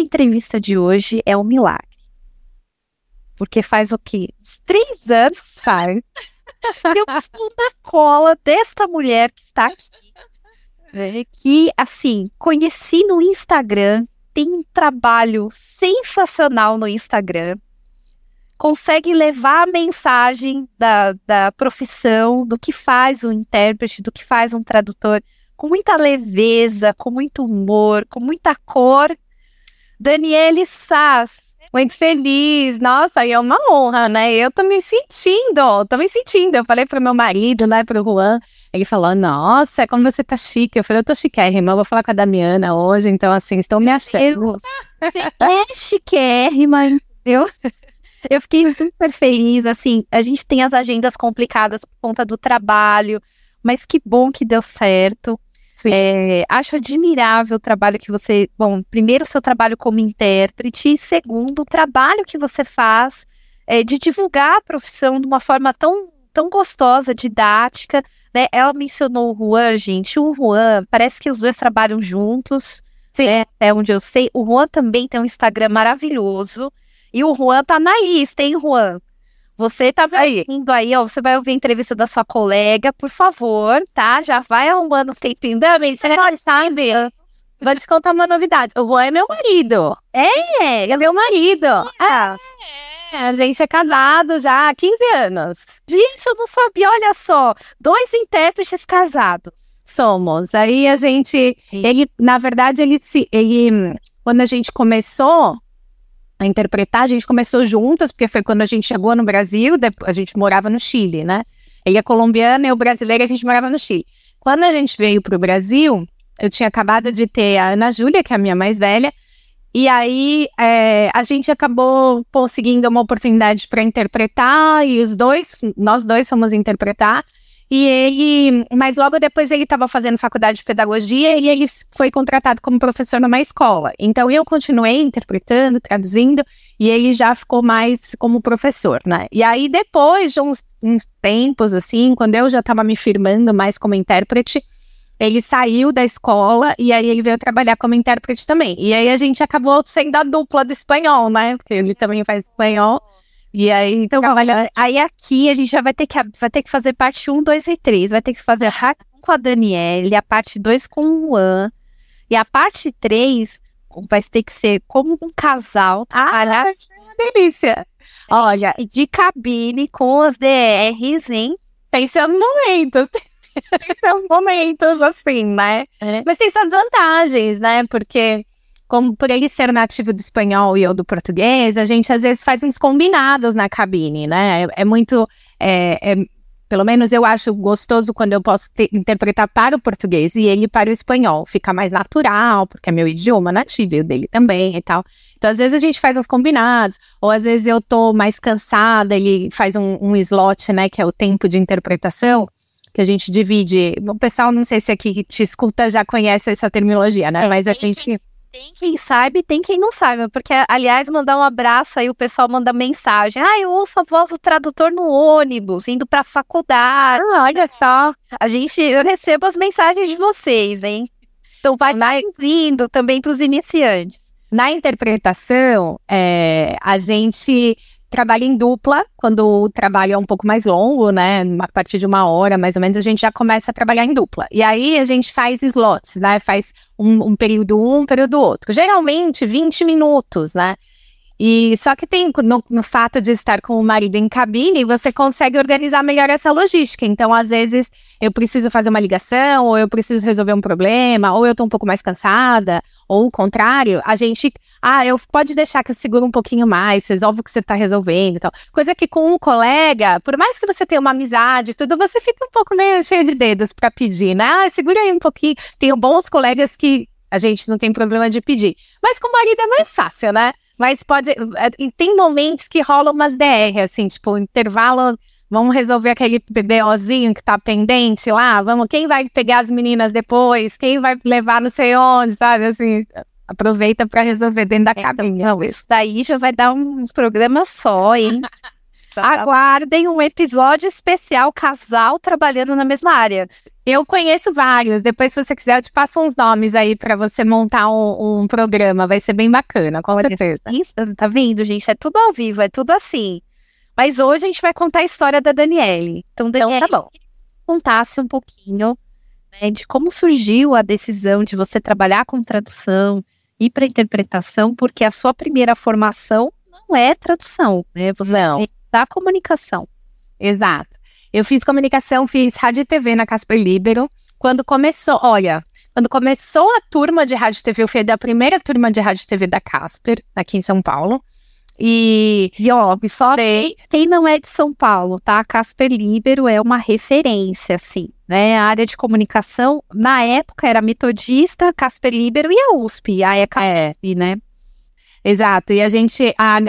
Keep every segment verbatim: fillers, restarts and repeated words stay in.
Essa entrevista de hoje é um milagre. Porque faz o quê? Uns três anos faz. Eu estou na cola desta mulher que está aqui. Que, assim, conheci no Instagram. Tem um trabalho sensacional no Instagram. Consegue levar a mensagem da, da profissão, do que faz um intérprete, do que faz um tradutor, com muita leveza, com muito humor, com muita cor. Daniele Sass. Muito feliz. Nossa, e é uma honra, né? Eu tô me sentindo, tô me sentindo. Eu falei pro meu marido, né, pro Juan. Ele falou, nossa, como você tá chique. Eu falei, eu tô chiquérrima, eu vou falar com a Damiana hoje. Então, assim, estou me achando. Você é chiquérrima, entendeu? Eu fiquei super feliz, assim. A gente tem as agendas complicadas por conta do trabalho. Mas que bom que deu certo. É, acho admirável o trabalho que você... Bom, primeiro o seu trabalho como intérprete e segundo o trabalho que você faz é, de divulgar a profissão de uma forma tão, tão gostosa, didática, né? Ela mencionou o Juan, gente. O Juan, parece que os dois trabalham juntos, né? É onde eu sei. O Juan também tem um Instagram maravilhoso e o Juan tá na lista, hein, Juan? Você tá vindo aí, ó, você vai ouvir a entrevista da sua colega, por favor, tá? Já vai arrumando o tempinho. Dami, você não sabe? Vou te contar uma novidade. O Juan é meu marido. É, ele é meu marido. Ah, é. A gente é casado já há quinze anos. Gente, eu não sabia, olha só. Dois intérpretes casados. Somos. Aí a gente, ele, na verdade, ele, ele quando a gente começou... a interpretar, a gente começou juntas, porque foi quando a gente chegou no Brasil, a gente morava no Chile, né? Ele é colombiano, eu brasileira, a gente morava no Chile. Quando a gente veio pro Brasil, eu tinha acabado de ter a Ana Júlia, que é a minha mais velha, e aí é, a gente acabou conseguindo uma oportunidade para interpretar, e os dois, nós dois fomos interpretar, e ele, mas logo depois ele estava fazendo faculdade de pedagogia e ele foi contratado como professor numa escola. Então eu continuei interpretando, traduzindo e ele já ficou mais como professor, né? E aí depois de uns, uns tempos assim, quando eu já estava me firmando mais como intérprete, ele saiu da escola e aí ele veio trabalhar como intérprete também. E aí a gente acabou sendo a dupla do espanhol, né? Porque ele também faz espanhol. E aí, então, aí aqui a gente já vai ter que, vai ter que fazer parte um, dois e três. Vai ter que fazer a com a Daniele, a parte dois com o Juan. E a parte três vai ter que ser como um casal. Ah, é uma delícia. Olha, de cabine com os D Rs, hein? Tem seus momentos. Tem seus momentos, assim, né? É. Mas tem suas vantagens, né? Porque... como por ele ser nativo do espanhol e eu do português, a gente às vezes faz uns combinados na cabine, né? É, é muito, é, é, pelo menos eu acho gostoso quando eu posso te, interpretar para o português e ele para o espanhol. Fica mais natural, porque é meu idioma nativo e o dele também e tal. Então às vezes a gente faz uns combinados, ou às vezes eu tô mais cansada, ele faz um, um slot, né, que é o tempo de interpretação, que a gente divide. O pessoal, não sei se aqui que te escuta já conhece essa terminologia, né? Mas a gente... tem quem sabe, tem quem não sabe, porque, aliás, mandar um abraço aí, o pessoal manda mensagem. Ah, eu ouço a voz do tradutor no ônibus, indo pra faculdade. Ah, olha só. A gente, eu recebo as mensagens de vocês, hein? Então vai traduzindo também pros iniciantes. Na interpretação, é, a gente trabalha em dupla, quando o trabalho é um pouco mais longo, né? A partir de uma hora, mais ou menos, a gente já começa a trabalhar em dupla. E aí a gente faz slots, né? Faz um, um período um, um período outro. Geralmente, vinte minutos, né? E só que tem, no, no fato de estar com o marido em cabine, você consegue organizar melhor essa logística. Então, às vezes, eu preciso fazer uma ligação, ou eu preciso resolver um problema, ou eu tô um pouco mais cansada, ou o contrário, a gente... ah, eu, pode deixar que eu seguro um pouquinho mais, resolve o que você tá resolvendo e tal. Coisa que com um colega, por mais que você tenha uma amizade e tudo, você fica um pouco meio cheio de dedos pra pedir, né? Ah, segura aí um pouquinho. Tenho bons colegas que a gente não tem problema de pedir. Mas com o marido é mais fácil, né? Mas pode... tem momentos que rolam umas D R, assim, tipo, intervalo... vamos resolver aquele BBOzinho que tá pendente lá? Vamos, quem vai pegar as meninas depois? Quem vai levar não sei onde, sabe? Assim... aproveita para resolver dentro da é, cabine. Não, isso daí já vai dar um programa só, hein? Aguardem um episódio especial casal trabalhando na mesma área. Eu conheço vários. Depois, se você quiser, eu te passo uns nomes aí pra você montar um, um programa. Vai ser bem bacana, com Olha, certeza. Isso, tá vendo, gente? É tudo ao vivo, é tudo assim. Mas hoje a gente vai contar a história da Daniele. Então, Daniele, então, tá bom. Contasse um pouquinho, né, de como surgiu a decisão de você trabalhar com tradução, ir para interpretação, porque a sua primeira formação não é tradução, né? Você não. É da comunicação. Exato. Eu fiz comunicação, fiz rádio e T V na Casper Líbero. Quando começou, olha, quando começou a turma de rádio e T V, eu fui da primeira turma de rádio e T V da Casper, aqui em São Paulo. E, e ó, só quem, quem não é de São Paulo, tá? A Casper Líbero é uma referência, assim, né? A área de comunicação, na época, era Metodista, Casper Líbero e a U S P, a ECA, é. U S P, né? Exato, e a gente, a,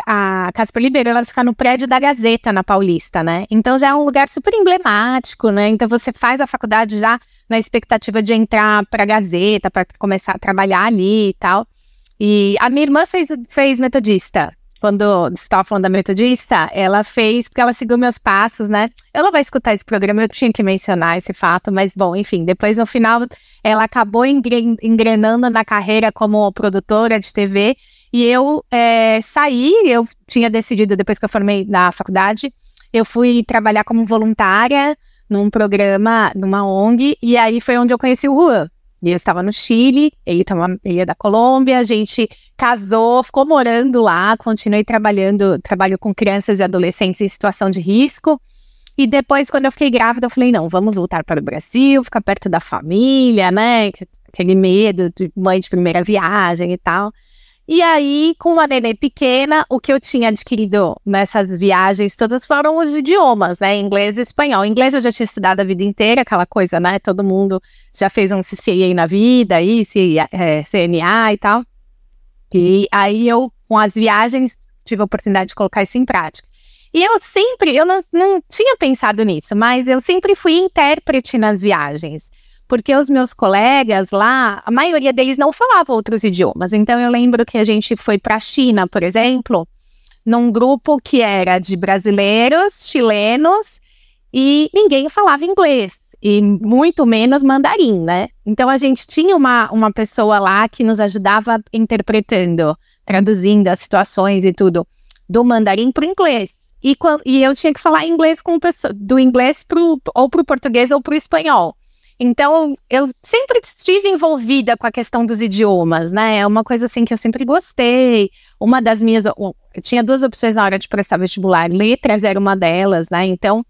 a Casper Líbero, ela fica no prédio da Gazeta, na Paulista, né? Então já é um lugar super emblemático, né? Então você faz a faculdade já na expectativa de entrar pra Gazeta, pra começar a trabalhar ali e tal. E a minha irmã fez, fez Metodista. Quando você estava falando da Metodista, ela fez, porque ela seguiu meus passos, né? Ela vai escutar esse programa, eu tinha que mencionar esse fato, mas bom, enfim, depois no final ela acabou engrenando na carreira como produtora de T V e eu é, saí, eu tinha decidido, depois que eu formei na faculdade, eu fui trabalhar como voluntária num programa, numa O N G, e aí foi onde eu conheci o Juan. E eu estava no Chile, ele, tava, ele é da Colômbia, a gente casou, ficou morando lá, continuei trabalhando, trabalho com crianças e adolescentes em situação de risco. E depois, quando eu fiquei grávida, eu falei, não, vamos voltar para o Brasil, ficar perto da família, né? Aquele medo de mãe de primeira viagem e tal. E aí, com uma neném pequena, o que eu tinha adquirido nessas viagens todas foram os idiomas, né? Inglês e espanhol. Inglês eu já tinha estudado a vida inteira, aquela coisa, né? Todo mundo já fez um C C A na vida, aí, C N A e tal. E aí eu, com as viagens, tive a oportunidade de colocar isso em prática. E eu sempre, eu não, não tinha pensado nisso, mas eu sempre fui intérprete nas viagens. Porque os meus colegas lá, a maioria deles não falava outros idiomas. Então, eu lembro que a gente foi para a China, por exemplo, num grupo que era de brasileiros, chilenos, e ninguém falava inglês, e muito menos mandarim, né? Então, a gente tinha uma, uma pessoa lá que nos ajudava interpretando, traduzindo as situações e tudo, do mandarim para o inglês. E, e eu tinha que falar inglês com pessoa, do inglês pro, ou para o português ou para o espanhol. Então, eu sempre estive envolvida com a questão dos idiomas, né? É uma coisa assim que eu sempre gostei. Uma das minhas... Eu tinha duas opções na hora de prestar vestibular. Letras era uma delas, né? Então,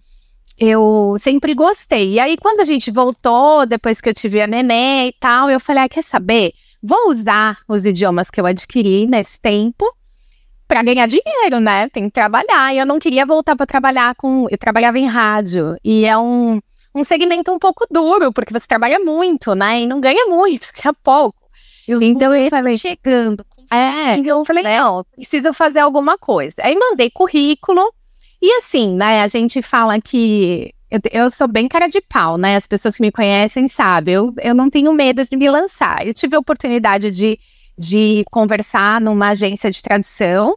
eu sempre gostei. E aí, quando a gente voltou, depois que eu tive a neném e tal, eu falei, ah, quer saber? Vou usar os idiomas que eu adquiri nesse tempo para ganhar dinheiro, né? Tem que trabalhar. E eu não queria voltar para trabalhar com... Eu trabalhava em rádio. E é um... um segmento um pouco duro, porque você trabalha muito, né? E não ganha muito, que é pouco. E os então eu falei... Chegando. É, eu falei, não, preciso fazer alguma coisa. Aí mandei currículo. E assim, né? A gente fala que... Eu, eu sou bem cara de pau, né? As pessoas que me conhecem sabem. Eu, eu não tenho medo de me lançar. Eu tive a oportunidade de, de conversar numa agência de tradução.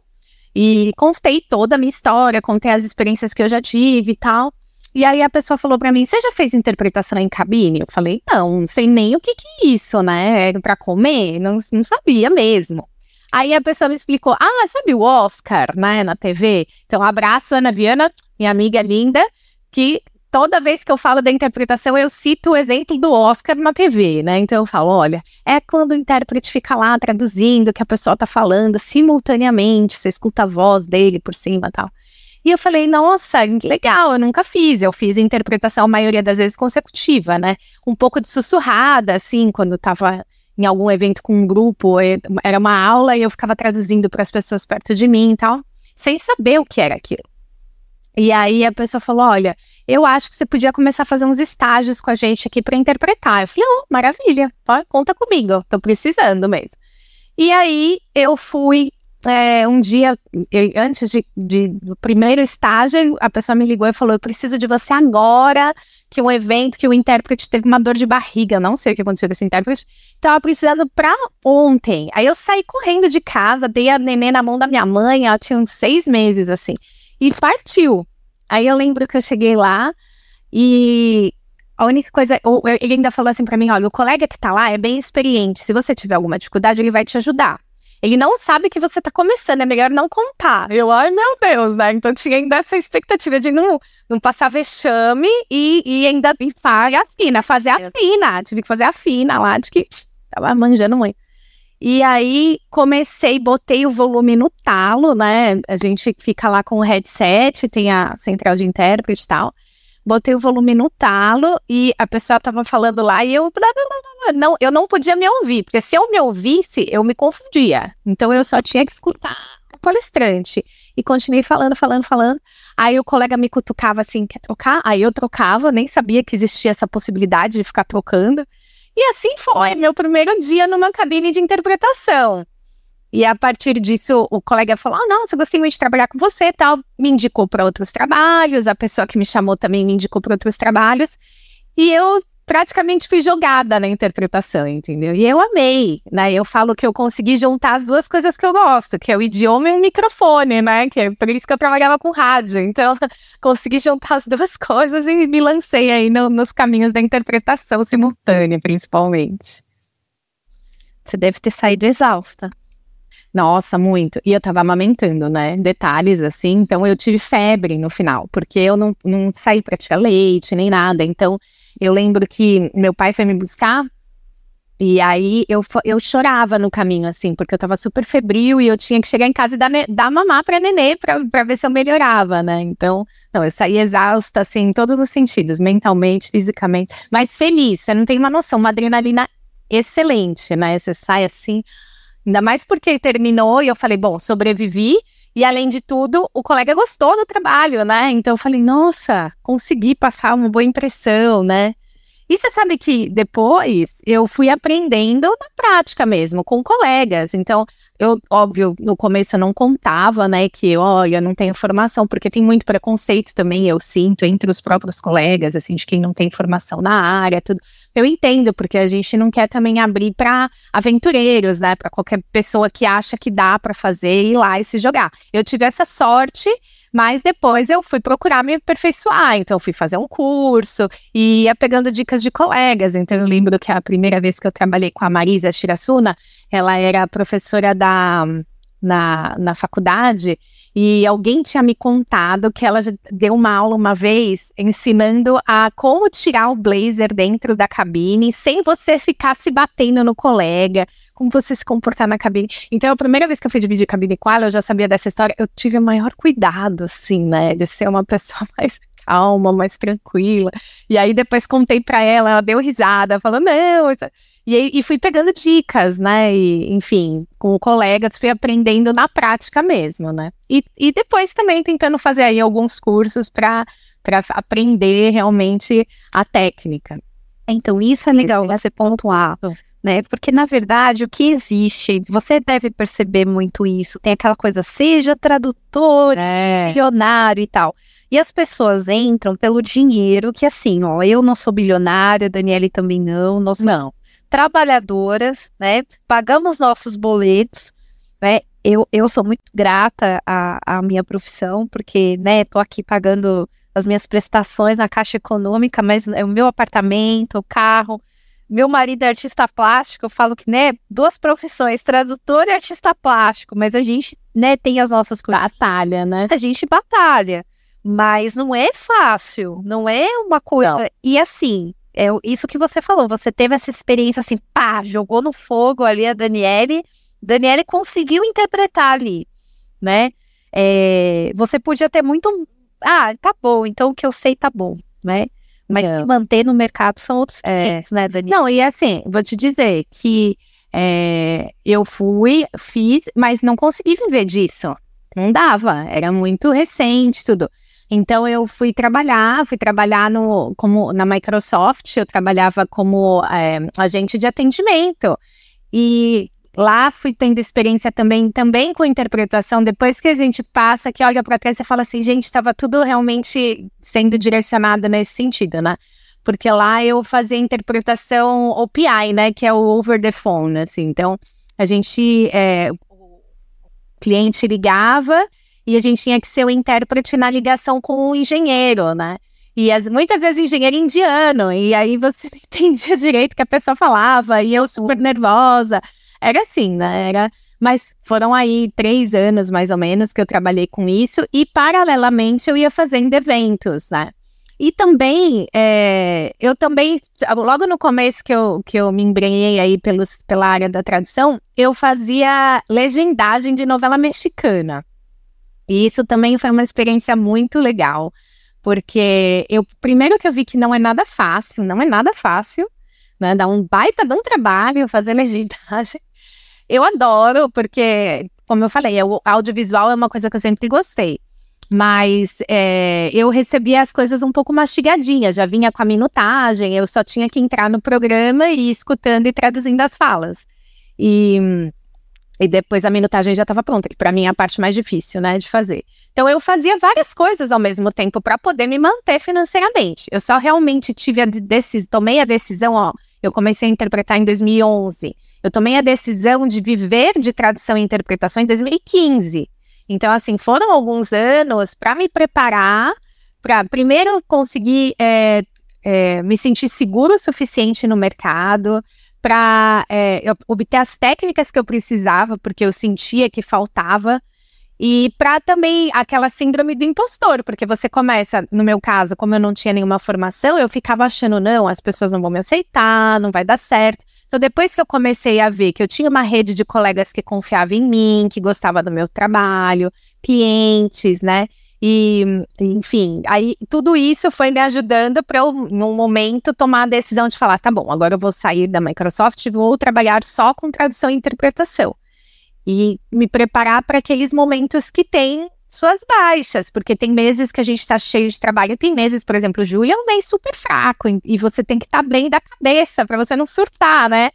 E contei toda a minha história, contei as experiências que eu já tive e tal. E aí a pessoa falou pra mim, você já fez interpretação em cabine? Eu falei, não, não sei nem o que que é isso, né? Era pra comer? Não, não sabia mesmo. Aí a pessoa me explicou, ah, sabe o Oscar, né, na T V? Então, abraço, Ana Viana, minha amiga linda, que toda vez que eu falo da interpretação, eu cito o exemplo do Oscar na T V, né? Então eu falo, olha, é quando o intérprete fica lá traduzindo o que a pessoa tá falando simultaneamente, você escuta a voz dele por cima e tal. E eu falei, nossa, que legal, eu nunca fiz. Eu fiz interpretação, a maioria das vezes, consecutiva, né? Um pouco de sussurrada, assim, quando eu tava em algum evento com um grupo, era uma aula e eu ficava traduzindo para as pessoas perto de mim e tal, sem saber o que era aquilo. E aí a pessoa falou, olha, eu acho que você podia começar a fazer uns estágios com a gente aqui para interpretar. Eu falei, oh, maravilha, conta comigo, tô precisando mesmo. E aí eu fui... É, um dia, eu, antes de, de, do primeiro estágio, a pessoa me ligou e falou, eu preciso de você agora, que um evento, que o intérprete teve uma dor de barriga, eu não sei o que aconteceu com esse intérprete, estava precisando pra ontem. Aí eu saí correndo de casa, dei a neném na mão da minha mãe, ela tinha uns seis meses, assim, e partiu. Aí eu lembro que eu cheguei lá e a única coisa... Ele ainda falou assim pra mim, olha, o colega que tá lá é bem experiente. Se você tiver alguma dificuldade, ele vai te ajudar. Ele não sabe que você tá começando, é melhor não contar. Eu, ai meu Deus, né? Então tinha ainda essa expectativa de não, não passar vexame e, e ainda e fazer a fina, fazer a fina. Tive que fazer a fina lá, de que tava manjando muito. E aí comecei, botei o volume no talo, né? A gente fica lá com o headset, tem a central de intérprete e tal. Botei o volume no talo e a pessoa tava falando lá e eu... Não, eu não podia me ouvir, porque se eu me ouvisse, eu me confundia. Então, eu só tinha que escutar o palestrante. E continuei falando, falando, falando. Aí, o colega me cutucava assim, quer trocar? Aí, eu trocava, nem sabia que existia essa possibilidade de ficar trocando. E assim foi, meu primeiro dia numa cabine de interpretação. E a partir disso, o colega falou, ah, nossa, gostei muito de trabalhar com você e tal. Me indicou para outros trabalhos, a pessoa que me chamou também me indicou para outros trabalhos. E eu praticamente fui jogada na interpretação, entendeu? E eu amei, né? Eu falo que eu consegui juntar as duas coisas que eu gosto, que é o idioma e o microfone, né? Que é por isso que eu trabalhava com rádio. Então, consegui juntar as duas coisas e me lancei aí no, nos caminhos da interpretação simultânea, principalmente. Você deve ter saído exausta. Nossa, muito. E eu tava amamentando, né? Detalhes, assim. Então, eu tive febre no final, porque eu não, não saí pra tirar leite, nem nada. Então, eu lembro que meu pai foi me buscar e aí eu, eu chorava no caminho, assim, porque eu tava super febril e eu tinha que chegar em casa e dar, dar mamar pra nenê pra, pra ver se eu melhorava, né? Então, não, eu saí exausta, assim, em todos os sentidos, mentalmente, fisicamente, mas feliz. Você não tem uma noção, uma adrenalina excelente, né? Você sai assim... Ainda mais porque terminou e eu falei, bom, sobrevivi. E, além de tudo, o colega gostou do trabalho, né? Então, eu falei, nossa, consegui passar uma boa impressão, né? E você sabe que depois eu fui aprendendo na prática mesmo, com colegas. Então, eu, óbvio, no começo eu não contava, né? Que, olha, eu não tenho formação, porque tem muito preconceito também, eu sinto, entre os próprios colegas, assim, de quem não tem formação na área, tudo. Eu entendo, porque a gente não quer também abrir para aventureiros, né? Para qualquer pessoa que acha que dá para fazer, ir lá e se jogar. Eu tive essa sorte, mas depois eu fui procurar me aperfeiçoar. Então, eu fui fazer um curso e ia pegando dicas de colegas. Então, eu lembro que a primeira vez que eu trabalhei com a Marisa Shirasuna, ela era professora da, na, na faculdade. E alguém tinha me contado que ela já deu uma aula uma vez ensinando a como tirar o blazer dentro da cabine sem você ficar se batendo no colega, como você se comportar na cabine. Então, a primeira vez que eu fui dividir cabine com ela, eu já sabia dessa história. Eu tive o maior cuidado, assim, né, de ser uma pessoa mais calma, mais tranquila. E aí, depois contei pra ela, ela deu risada, falou, não... Isso... E, e fui pegando dicas, né, e, enfim, com colegas, fui aprendendo na prática mesmo, né, e, e depois também tentando fazer aí alguns cursos para aprender realmente a técnica. Então, isso é legal você pontuar, né, porque na verdade o que existe, você deve perceber muito isso, tem aquela coisa, seja tradutor, é. Milionário e tal. E as pessoas entram pelo dinheiro que assim, ó, eu não sou bilionária, a Daniele também não, nós não. Trabalhadoras, né, pagamos nossos boletos, né, eu, eu sou muito grata à, à minha profissão, porque, né, tô aqui pagando as minhas prestações na Caixa Econômica, mas é o meu apartamento, o carro, meu marido é artista plástico, eu falo que, né, duas profissões, tradutor e artista plástico, mas a gente, né, tem as nossas coisas. Batalha, né? A gente batalha, mas não é fácil, não é uma coisa, não. E assim... É isso que você falou, você teve essa experiência assim, pá, jogou no fogo ali a Daniele, Daniele conseguiu interpretar ali, né? É, você podia ter muito, ah, tá bom, então o que eu sei tá bom, né? Mas se manter no mercado são outros quinhentos, é. Né, Daniele? Não, e assim, vou te dizer que é, eu fui, fiz, mas não consegui viver disso, não dava, era muito recente tudo. Então, eu fui trabalhar, fui trabalhar no, como, na Microsoft, eu trabalhava como é, agente de atendimento. E lá fui tendo experiência também, também com interpretação. Depois que a gente passa, que olha para trás e fala assim, gente, estava tudo realmente sendo direcionado nesse sentido, né? Porque lá eu fazia interpretação O P I, né? Que é o over the phone, assim. Então, a gente, é, o cliente ligava... e a gente tinha que ser o intérprete na ligação com o engenheiro, né? E as, muitas vezes engenheiro indiano, e aí você não entendia direito o que a pessoa falava, e eu super nervosa. Era assim, né? Era... Mas foram aí três anos, mais ou menos, que eu trabalhei com isso, e paralelamente eu ia fazendo eventos, né? E também, é, eu também, logo no começo que eu, que eu me embrenhei aí pelos, pela área da tradução, eu fazia legendagem de novela mexicana. E isso também foi uma experiência muito legal, porque eu, primeiro que eu vi que não é nada fácil, não é nada fácil, né? Dá um baita de um trabalho fazer legendagem. Eu adoro, porque, como eu falei, o audiovisual é uma coisa que eu sempre gostei. Mas é, eu recebia as coisas um pouco mastigadinhas, já vinha com a minutagem, eu só tinha que entrar no programa e ir escutando e traduzindo as falas. E, e depois a minutagem já estava pronta, que para mim é a parte mais difícil, né, de fazer. Então eu fazia várias coisas ao mesmo tempo para poder me manter financeiramente. Eu só realmente tive a decisão, tomei a decisão, ó, eu comecei a interpretar em dois mil e onze. Eu tomei a decisão de viver de tradução e interpretação em dois mil e quinze. Então, assim, foram alguns anos para me preparar, para primeiro conseguir é, é, me sentir seguro o suficiente no mercado, para é, obter as técnicas que eu precisava, porque eu sentia que faltava, e para também aquela síndrome do impostor, porque você começa, no meu caso, como eu não tinha nenhuma formação, eu ficava achando, não, as pessoas não vão me aceitar, não vai dar certo. Então, depois que eu comecei a ver que eu tinha uma rede de colegas que confiava em mim, que gostava do meu trabalho, clientes, né? E, enfim, aí tudo isso foi me ajudando para eu, num momento, tomar a decisão de falar, tá bom, agora eu vou sair da Microsoft e vou trabalhar só com tradução e interpretação. E me preparar para aqueles momentos que tem suas baixas, porque tem meses que a gente está cheio de trabalho, tem meses, por exemplo, julho é um mês super fraco, e você tem que estar tá bem da cabeça para você não surtar, né,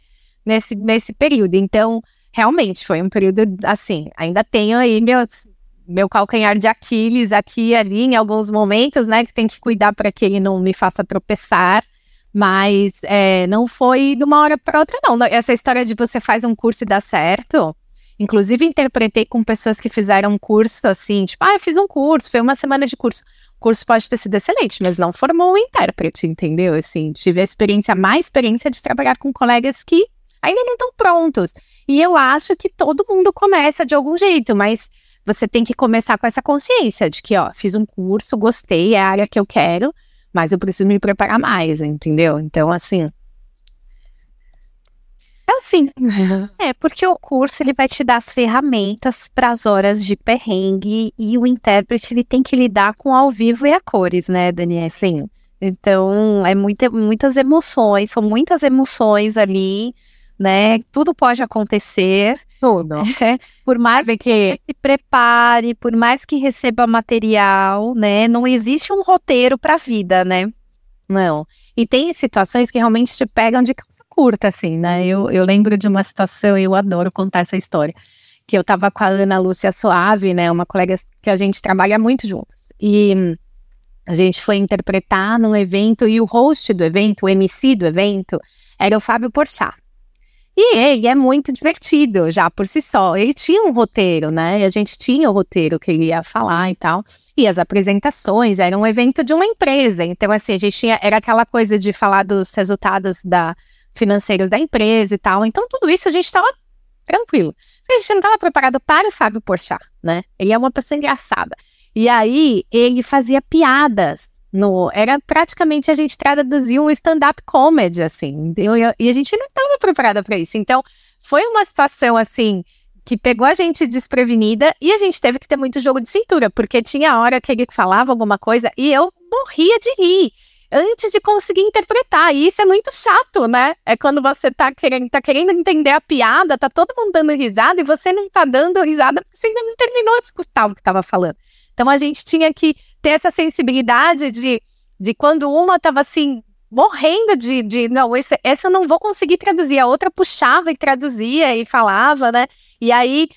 nesse, nesse período. Então, realmente, foi um período, assim, ainda tenho aí meus, meu calcanhar de Aquiles aqui e ali, em alguns momentos, né, que tem que cuidar para que ele não me faça tropeçar, mas é, não foi de uma hora para outra, não. Essa história de você faz um curso e dá certo... Inclusive, interpretei com pessoas que fizeram um curso assim, tipo, ah, eu fiz um curso, foi uma semana de curso. O curso pode ter sido excelente, mas não formou um intérprete, entendeu? Assim, tive a experiência, mais experiência de trabalhar com colegas que ainda não estão prontos. E eu acho que todo mundo começa de algum jeito, mas você tem que começar com essa consciência de que, ó, fiz um curso, gostei, é a área que eu quero, mas eu preciso me preparar mais, entendeu? Então, assim... Sim. É, porque o curso ele vai te dar as ferramentas para as horas de perrengue e o intérprete ele tem que lidar com ao vivo e a cores, né, Daniele? Sim. Então, é muita, muitas emoções, são muitas emoções ali, né? Tudo pode acontecer. Tudo. É, por mais que, que se prepare, por mais que receba material, né? Não existe um roteiro para a vida, né? Não. E tem situações que realmente te pegam de calça curta, assim, né? Eu, eu lembro de uma situação, eu adoro contar essa história, que eu tava com a Ana Lúcia Soave, né? Uma colega que a gente trabalha muito juntas. E a gente foi interpretar num evento, e o host do evento, o M C do evento, era o Fábio Porchat. E ele é muito divertido, já por si só. Ele tinha um roteiro, né? E a gente tinha o roteiro que ele ia falar e tal. E as apresentações, era um evento de uma empresa. Então, assim, a gente tinha... Era aquela coisa de falar dos resultados da, financeiros da empresa e tal. Então, tudo isso a gente estava tranquilo. A gente não estava preparado para o Fábio Porchat, né? Ele é uma pessoa engraçada. E aí, ele fazia piadas. No, era praticamente a gente traduzia um stand-up comedy, assim, eu, eu, e a gente não estava preparada para isso. Então, foi uma situação, assim, que pegou a gente desprevenida e a gente teve que ter muito jogo de cintura, porque tinha hora que ele falava alguma coisa e eu morria de rir antes de conseguir interpretar. E isso é muito chato, né? É quando você tá querendo, tá querendo entender a piada, tá todo mundo dando risada e você não tá dando risada porque você ainda não terminou de escutar o que estava falando. Então, a gente tinha que ter essa sensibilidade de, de quando uma estava, assim, morrendo de... de não, esse, essa eu não vou conseguir traduzir. A outra puxava e traduzia e falava, né? E aí,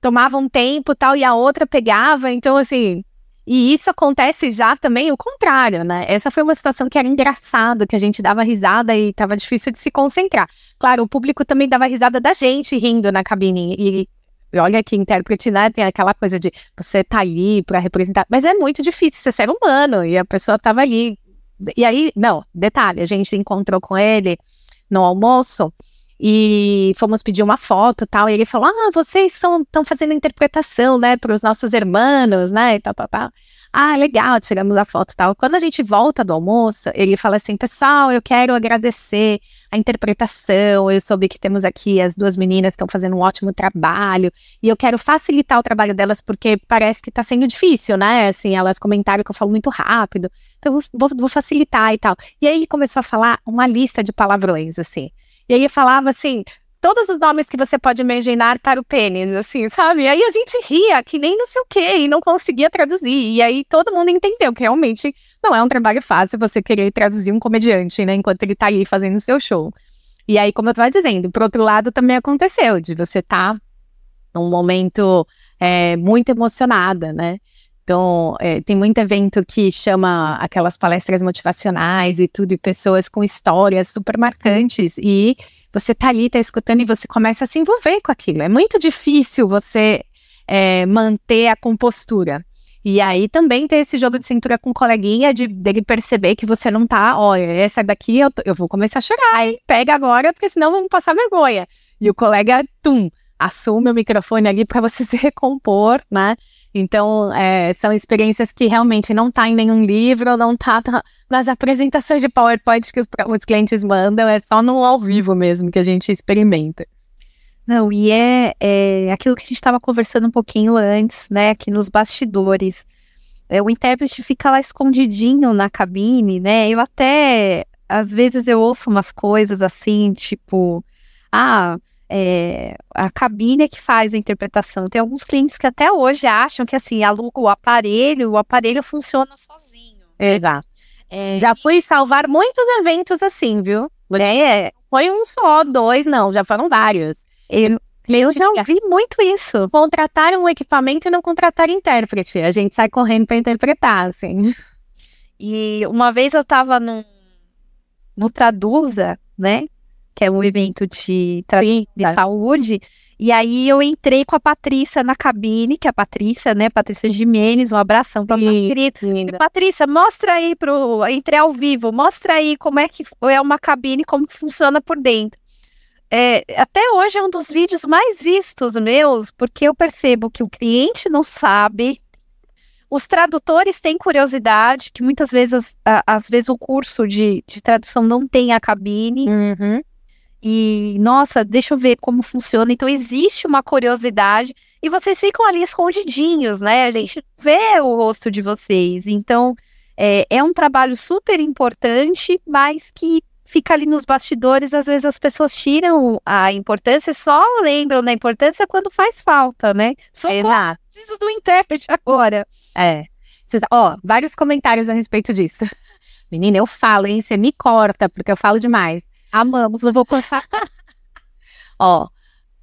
tomava um tempo e tal, e a outra pegava. Então, assim... E isso acontece já também o contrário, né? Essa foi uma situação que era engraçado, que a gente dava risada e estava difícil de se concentrar. Claro, o público também dava risada da gente rindo na cabine e... Olha que intérprete, né, tem aquela coisa de você tá ali para representar, mas é muito difícil, você é ser humano, e a pessoa tava ali. E aí, não, detalhe, a gente encontrou com ele no almoço e fomos pedir uma foto e tal, e ele falou, ah, vocês estão fazendo interpretação, né, para os nossos irmãos, né, e tal, tal, tal. Ah, legal, tiramos a foto e tal. Quando a gente volta do almoço, ele fala assim, pessoal, eu quero agradecer a interpretação, eu soube que temos aqui as duas meninas que estão fazendo um ótimo trabalho, e eu quero facilitar o trabalho delas, porque parece que tá sendo difícil, né, assim, elas comentaram que eu falo muito rápido, então eu vou, vou facilitar e tal. E aí ele começou a falar uma lista de palavrões, assim, e aí ele falava assim, todos os nomes que você pode imaginar para o pênis, assim, sabe? E aí a gente ria que nem não sei o quê e não conseguia traduzir. E aí todo mundo entendeu que realmente não é um trabalho fácil você querer traduzir um comediante, né? Enquanto ele tá ali fazendo o seu show. E aí, como eu tava dizendo, por outro lado também aconteceu, de você tá num momento é, muito emocionada, né? Então, é, tem muito evento que chama aquelas palestras motivacionais e tudo, e pessoas com histórias super marcantes, e você tá ali, tá escutando, e você começa a se envolver com aquilo. É muito difícil você é, manter a compostura. E aí também tem esse jogo de cintura com o coleguinha, de dele perceber que você não tá, olha, essa daqui eu, eu vou começar a chorar, hein? Pega agora, porque senão vamos passar vergonha. E o colega, tum, assume o microfone ali para você se recompor, né? Então, é, são experiências que realmente não tá em nenhum livro, não tá na, nas apresentações de PowerPoint que os, os clientes mandam, é só no ao vivo mesmo que a gente experimenta. Não, e é, é aquilo que a gente estava conversando um pouquinho antes, né, aqui nos bastidores. É, o intérprete fica lá escondidinho na cabine, né, eu até, às vezes eu ouço umas coisas assim, tipo, ah... É, a cabine é que faz a interpretação. Tem alguns clientes que até hoje acham que assim, aluga o aparelho, o aparelho funciona sozinho. Exato. É, já fui salvar muitos eventos assim, viu? É, foi um só, dois, não, já foram vários. Eu, eu já ouvi muito isso. Contrataram um equipamento e não contrataram intérprete. A gente sai correndo para interpretar, assim. E uma vez eu tava no, no Tradusa, né? Que é um evento de, Sim, de tá. saúde, e aí eu entrei com a Patrícia na cabine, que é a Patrícia, né, Patrícia Gimenez, um abração pra Patrícia. Patrícia, mostra aí pro, entrei ao vivo, mostra aí como é que é uma cabine, como que funciona por dentro. É, até hoje é um dos vídeos mais vistos meus, porque eu percebo que o cliente não sabe, os tradutores têm curiosidade, que muitas vezes, a, às vezes o curso de, de tradução não tem a cabine, uhum. E, nossa, deixa eu ver como funciona. Então, existe uma curiosidade. E vocês ficam ali escondidinhos, né? A gente vê o rosto de vocês. Então, é, é um trabalho super importante, mas que fica ali nos bastidores. Às vezes, as pessoas tiram a importância, só lembram da importância quando faz falta, né? Só preciso do intérprete agora. É. Ó, vários comentários a respeito disso. Menina, eu falo, hein? Você me corta, porque eu falo demais. Amamos, não vou contar. Ó,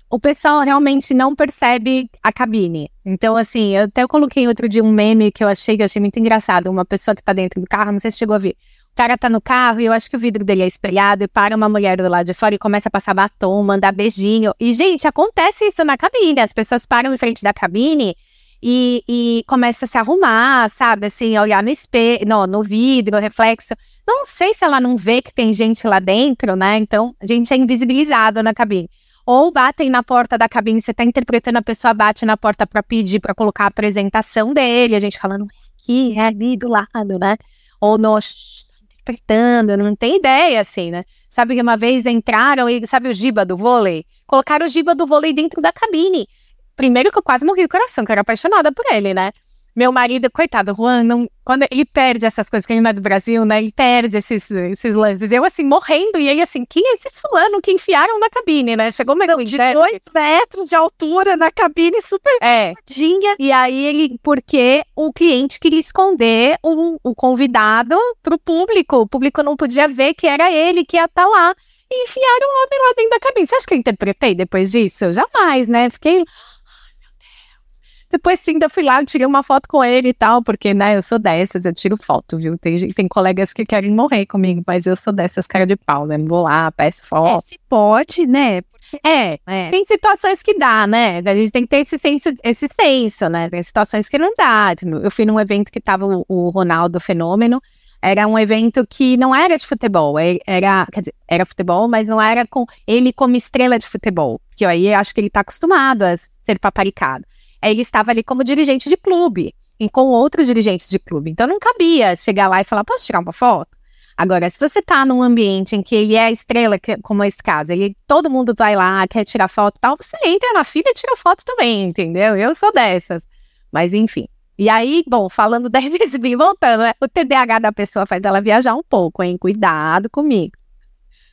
o pessoal realmente não percebe a cabine. Então, assim, eu até coloquei outro dia um meme que eu achei, que eu achei muito engraçado. Uma pessoa que tá dentro do carro, não sei se chegou a ver. O cara tá no carro e eu acho que o vidro dele é espelhado e para uma mulher do lado de fora e começa a passar batom, mandar beijinho. E, gente, acontece isso na cabine. As pessoas param em frente da cabine e, e começam a se arrumar, sabe? Assim, olhar no espelho, no, no vidro, no reflexo. Não sei se ela não vê que tem gente lá dentro, né? Então, a gente é invisibilizado na cabine. Ou batem na porta da cabine, você tá interpretando, a pessoa bate na porta pra pedir, pra colocar a apresentação dele, a gente falando, aqui, é ali do lado, né? Ou nós, interpretando, não tem ideia, assim, né? Sabe que uma vez entraram, e sabe o Giba do vôlei? Colocaram o Giba do vôlei dentro da cabine. Primeiro que eu quase morri do coração, que eu era apaixonada por ele, né? Meu marido, coitado, Juan, não, quando ele perde essas coisas, que ele não é do Brasil, né? Ele perde esses, esses lances. Eu, assim, morrendo, e ele, assim, quem é esse fulano que enfiaram na cabine, né? Chegou uma de dois metros de altura na cabine, super é. E aí ele, porque o cliente queria esconder o, o convidado pro público. O público não podia ver que era ele que ia estar tá lá. E enfiaram o homem lá dentro da cabine. Você acha que eu interpretei depois disso? Jamais, né? Fiquei... Depois ainda fui lá, eu tirei uma foto com ele e tal, porque, né, eu sou dessas, eu tiro foto, viu? Tem, tem colegas que querem morrer comigo, mas eu sou dessas cara de pau, né? Vou lá, peço foto. É, se pode, né? É, é, tem situações que dá, né? A gente tem que ter esse senso, esse senso, né? Tem situações que não dá. Eu fui num evento que tava o, o Ronaldo Fenômeno. Era um evento que não era de futebol, era, quer dizer, era futebol, mas não era com ele como estrela de futebol, porque aí eu acho que ele tá acostumado a ser paparicado. Ele estava ali como dirigente de clube, e com outros dirigentes de clube, então não cabia chegar lá e falar, posso tirar uma foto? Agora, se você tá num ambiente em que ele é estrela, que, como esse caso, ele, todo mundo vai lá, quer tirar foto e tal, você entra na fila e tira foto também, entendeu? Eu sou dessas, mas enfim. E aí, bom, falando da M S B, voltando, né? O T D A H da pessoa faz ela viajar um pouco, hein? Cuidado comigo.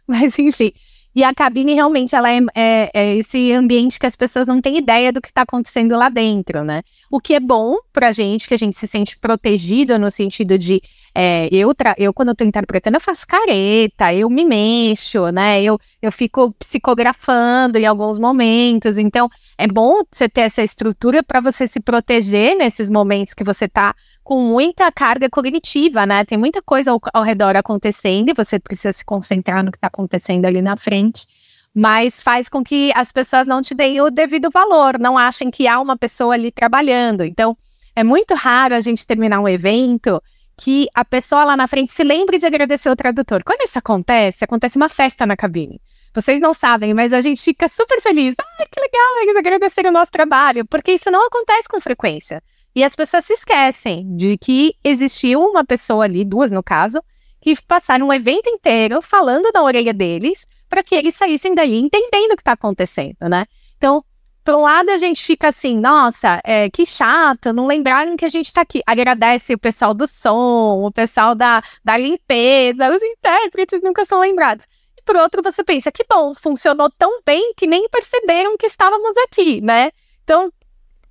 Mas, enfim. E a cabine, realmente, ela é, é, é esse ambiente que as pessoas não têm ideia do que está acontecendo lá dentro, né? O que é bom pra gente, que a gente se sente protegido no sentido de... É, eu, tra- eu, quando eu tô interpretando, eu faço careta, eu me mexo, né? Eu, eu fico psicografando em alguns momentos. Então, é bom você ter essa estrutura para você se proteger nesses momentos que você tá com muita carga cognitiva, né? Tem muita coisa ao, ao redor acontecendo e você precisa se concentrar no que tá acontecendo ali na frente. Mas faz com que as pessoas não te deem o devido valor, não achem que há uma pessoa ali trabalhando. Então, é muito raro a gente terminar um evento... que a pessoa lá na frente se lembre de agradecer o tradutor. Quando isso acontece, acontece uma festa na cabine. Vocês não sabem, mas a gente fica super feliz. Ah, que legal, eles agradeceram o nosso trabalho. Porque isso não acontece com frequência. E as pessoas se esquecem de que existiu uma pessoa ali, duas no caso, que passaram um evento inteiro falando na orelha deles para que eles saíssem dali entendendo o que está acontecendo, né? Então, por um lado, a gente fica assim, nossa, é, que chato, não lembraram que a gente tá aqui. Agradece o pessoal do som, o pessoal da, da limpeza, os intérpretes nunca são lembrados. E por outro, você pensa, que bom, funcionou tão bem que nem perceberam que estávamos aqui, né? Então,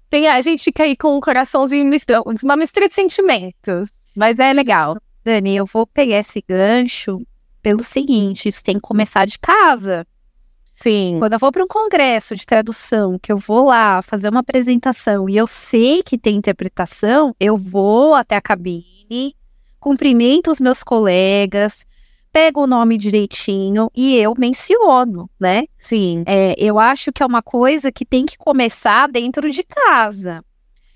tem, a gente fica aí com um coraçãozinho, mistura, uma mistura de sentimentos, mas é legal. Dani, eu vou pegar esse gancho pelo seguinte, isso tem que começar de casa. Sim. Quando eu vou para um congresso de tradução, que eu vou lá fazer uma apresentação e eu sei que tem interpretação, eu vou até a cabine, cumprimento os meus colegas, pego o nome direitinho e eu menciono, né? Sim. É, eu acho que é uma coisa que tem que começar dentro de casa.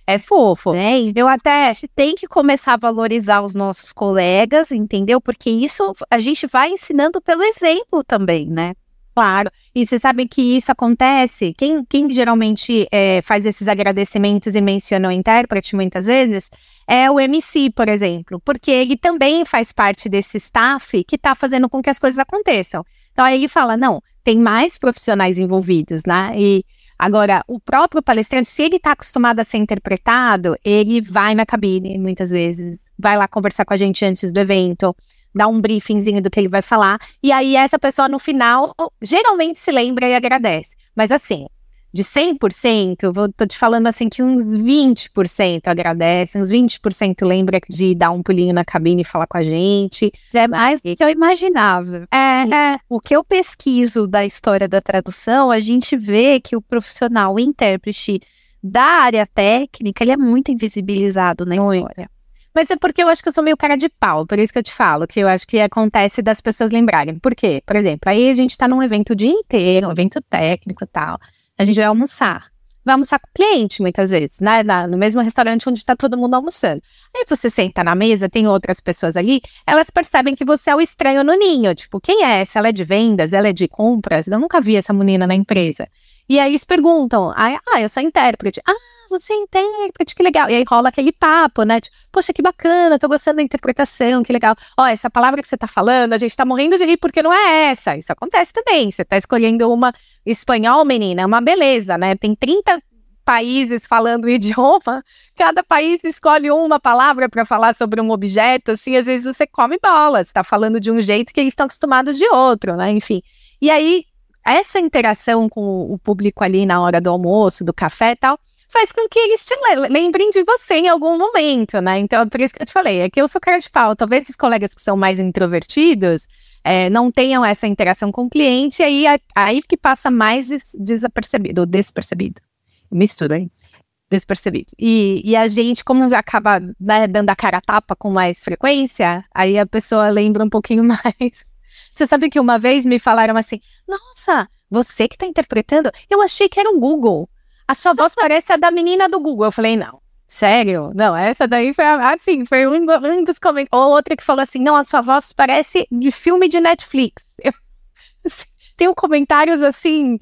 É fofo. Né? Eu até acho que tem que começar a valorizar os nossos colegas, entendeu? Porque isso a gente vai ensinando pelo exemplo também, né? Claro, e você sabe que isso acontece, quem, quem geralmente é, faz esses agradecimentos e menciona o intérprete muitas vezes, é o M C, por exemplo, porque ele também faz parte desse staff que está fazendo com que as coisas aconteçam. Então aí ele fala, não, tem mais profissionais envolvidos, né? E agora, o próprio palestrante, se ele está acostumado a ser interpretado, ele vai na cabine muitas vezes, vai lá conversar com a gente antes do evento, dá um briefingzinho do que ele vai falar, e aí essa pessoa no final, geralmente se lembra e agradece. Mas assim, de cem por cento, eu vou, tô te falando assim que uns vinte por cento agradece, uns vinte por cento lembra de dar um pulinho na cabine e falar com a gente. Já é mais do que eu imaginava. É, é. O que eu pesquiso da história da tradução, a gente vê que o profissional, o intérprete da área técnica, ele é muito invisibilizado na muito. história. Mas é porque eu acho que eu sou meio cara de pau, por isso que eu te falo, que eu acho que acontece das pessoas lembrarem. Por quê? Por exemplo, aí a gente tá num evento o dia inteiro, um evento técnico e tal, a gente vai almoçar. Vai almoçar com o cliente, muitas vezes, né? Na, no mesmo restaurante onde tá todo mundo almoçando. Aí você senta na mesa, tem outras pessoas ali, elas percebem que você é o estranho no ninho. Tipo, quem é essa? Ela é de vendas? Ela é de compras? Eu nunca vi essa menina na empresa. E aí eles perguntam, ah, eu sou intérprete. Ah, você é intérprete, que legal. E aí rola aquele papo, né? Tipo, poxa, que bacana, tô gostando da interpretação, que legal. Ó, essa palavra que você tá falando, a gente tá morrendo de rir porque não é essa. Isso acontece também. Você tá escolhendo uma espanhol, menina, é uma beleza, né? Tem trinta países falando o idioma, cada país escolhe uma palavra para falar sobre um objeto, assim, às vezes você come bola, você tá falando de um jeito que eles estão acostumados de outro, né? Enfim. E aí, essa interação com o público ali na hora do almoço, do café e tal, faz com que eles te lembrem de você em algum momento, né? Então, é por isso que eu te falei, é que eu sou cara de pau. Talvez esses colegas que são mais introvertidos é, não tenham essa interação com o cliente, e aí, aí que passa mais des- desapercebido ou despercebido. Mistura, hein? despercebido. E, e a gente, como já acaba, né, dando a cara a tapa com mais frequência, aí a pessoa lembra um pouquinho mais. Você sabe que uma vez me falaram assim, nossa, você que tá interpretando? Eu achei que era um Google. A sua voz parece a da menina do Google. Eu falei, não, sério? Não, essa daí foi assim, foi um, um dos comentários. Ou outra que falou assim, não, a sua voz parece de filme de Netflix. Eu, assim, tenho comentários assim,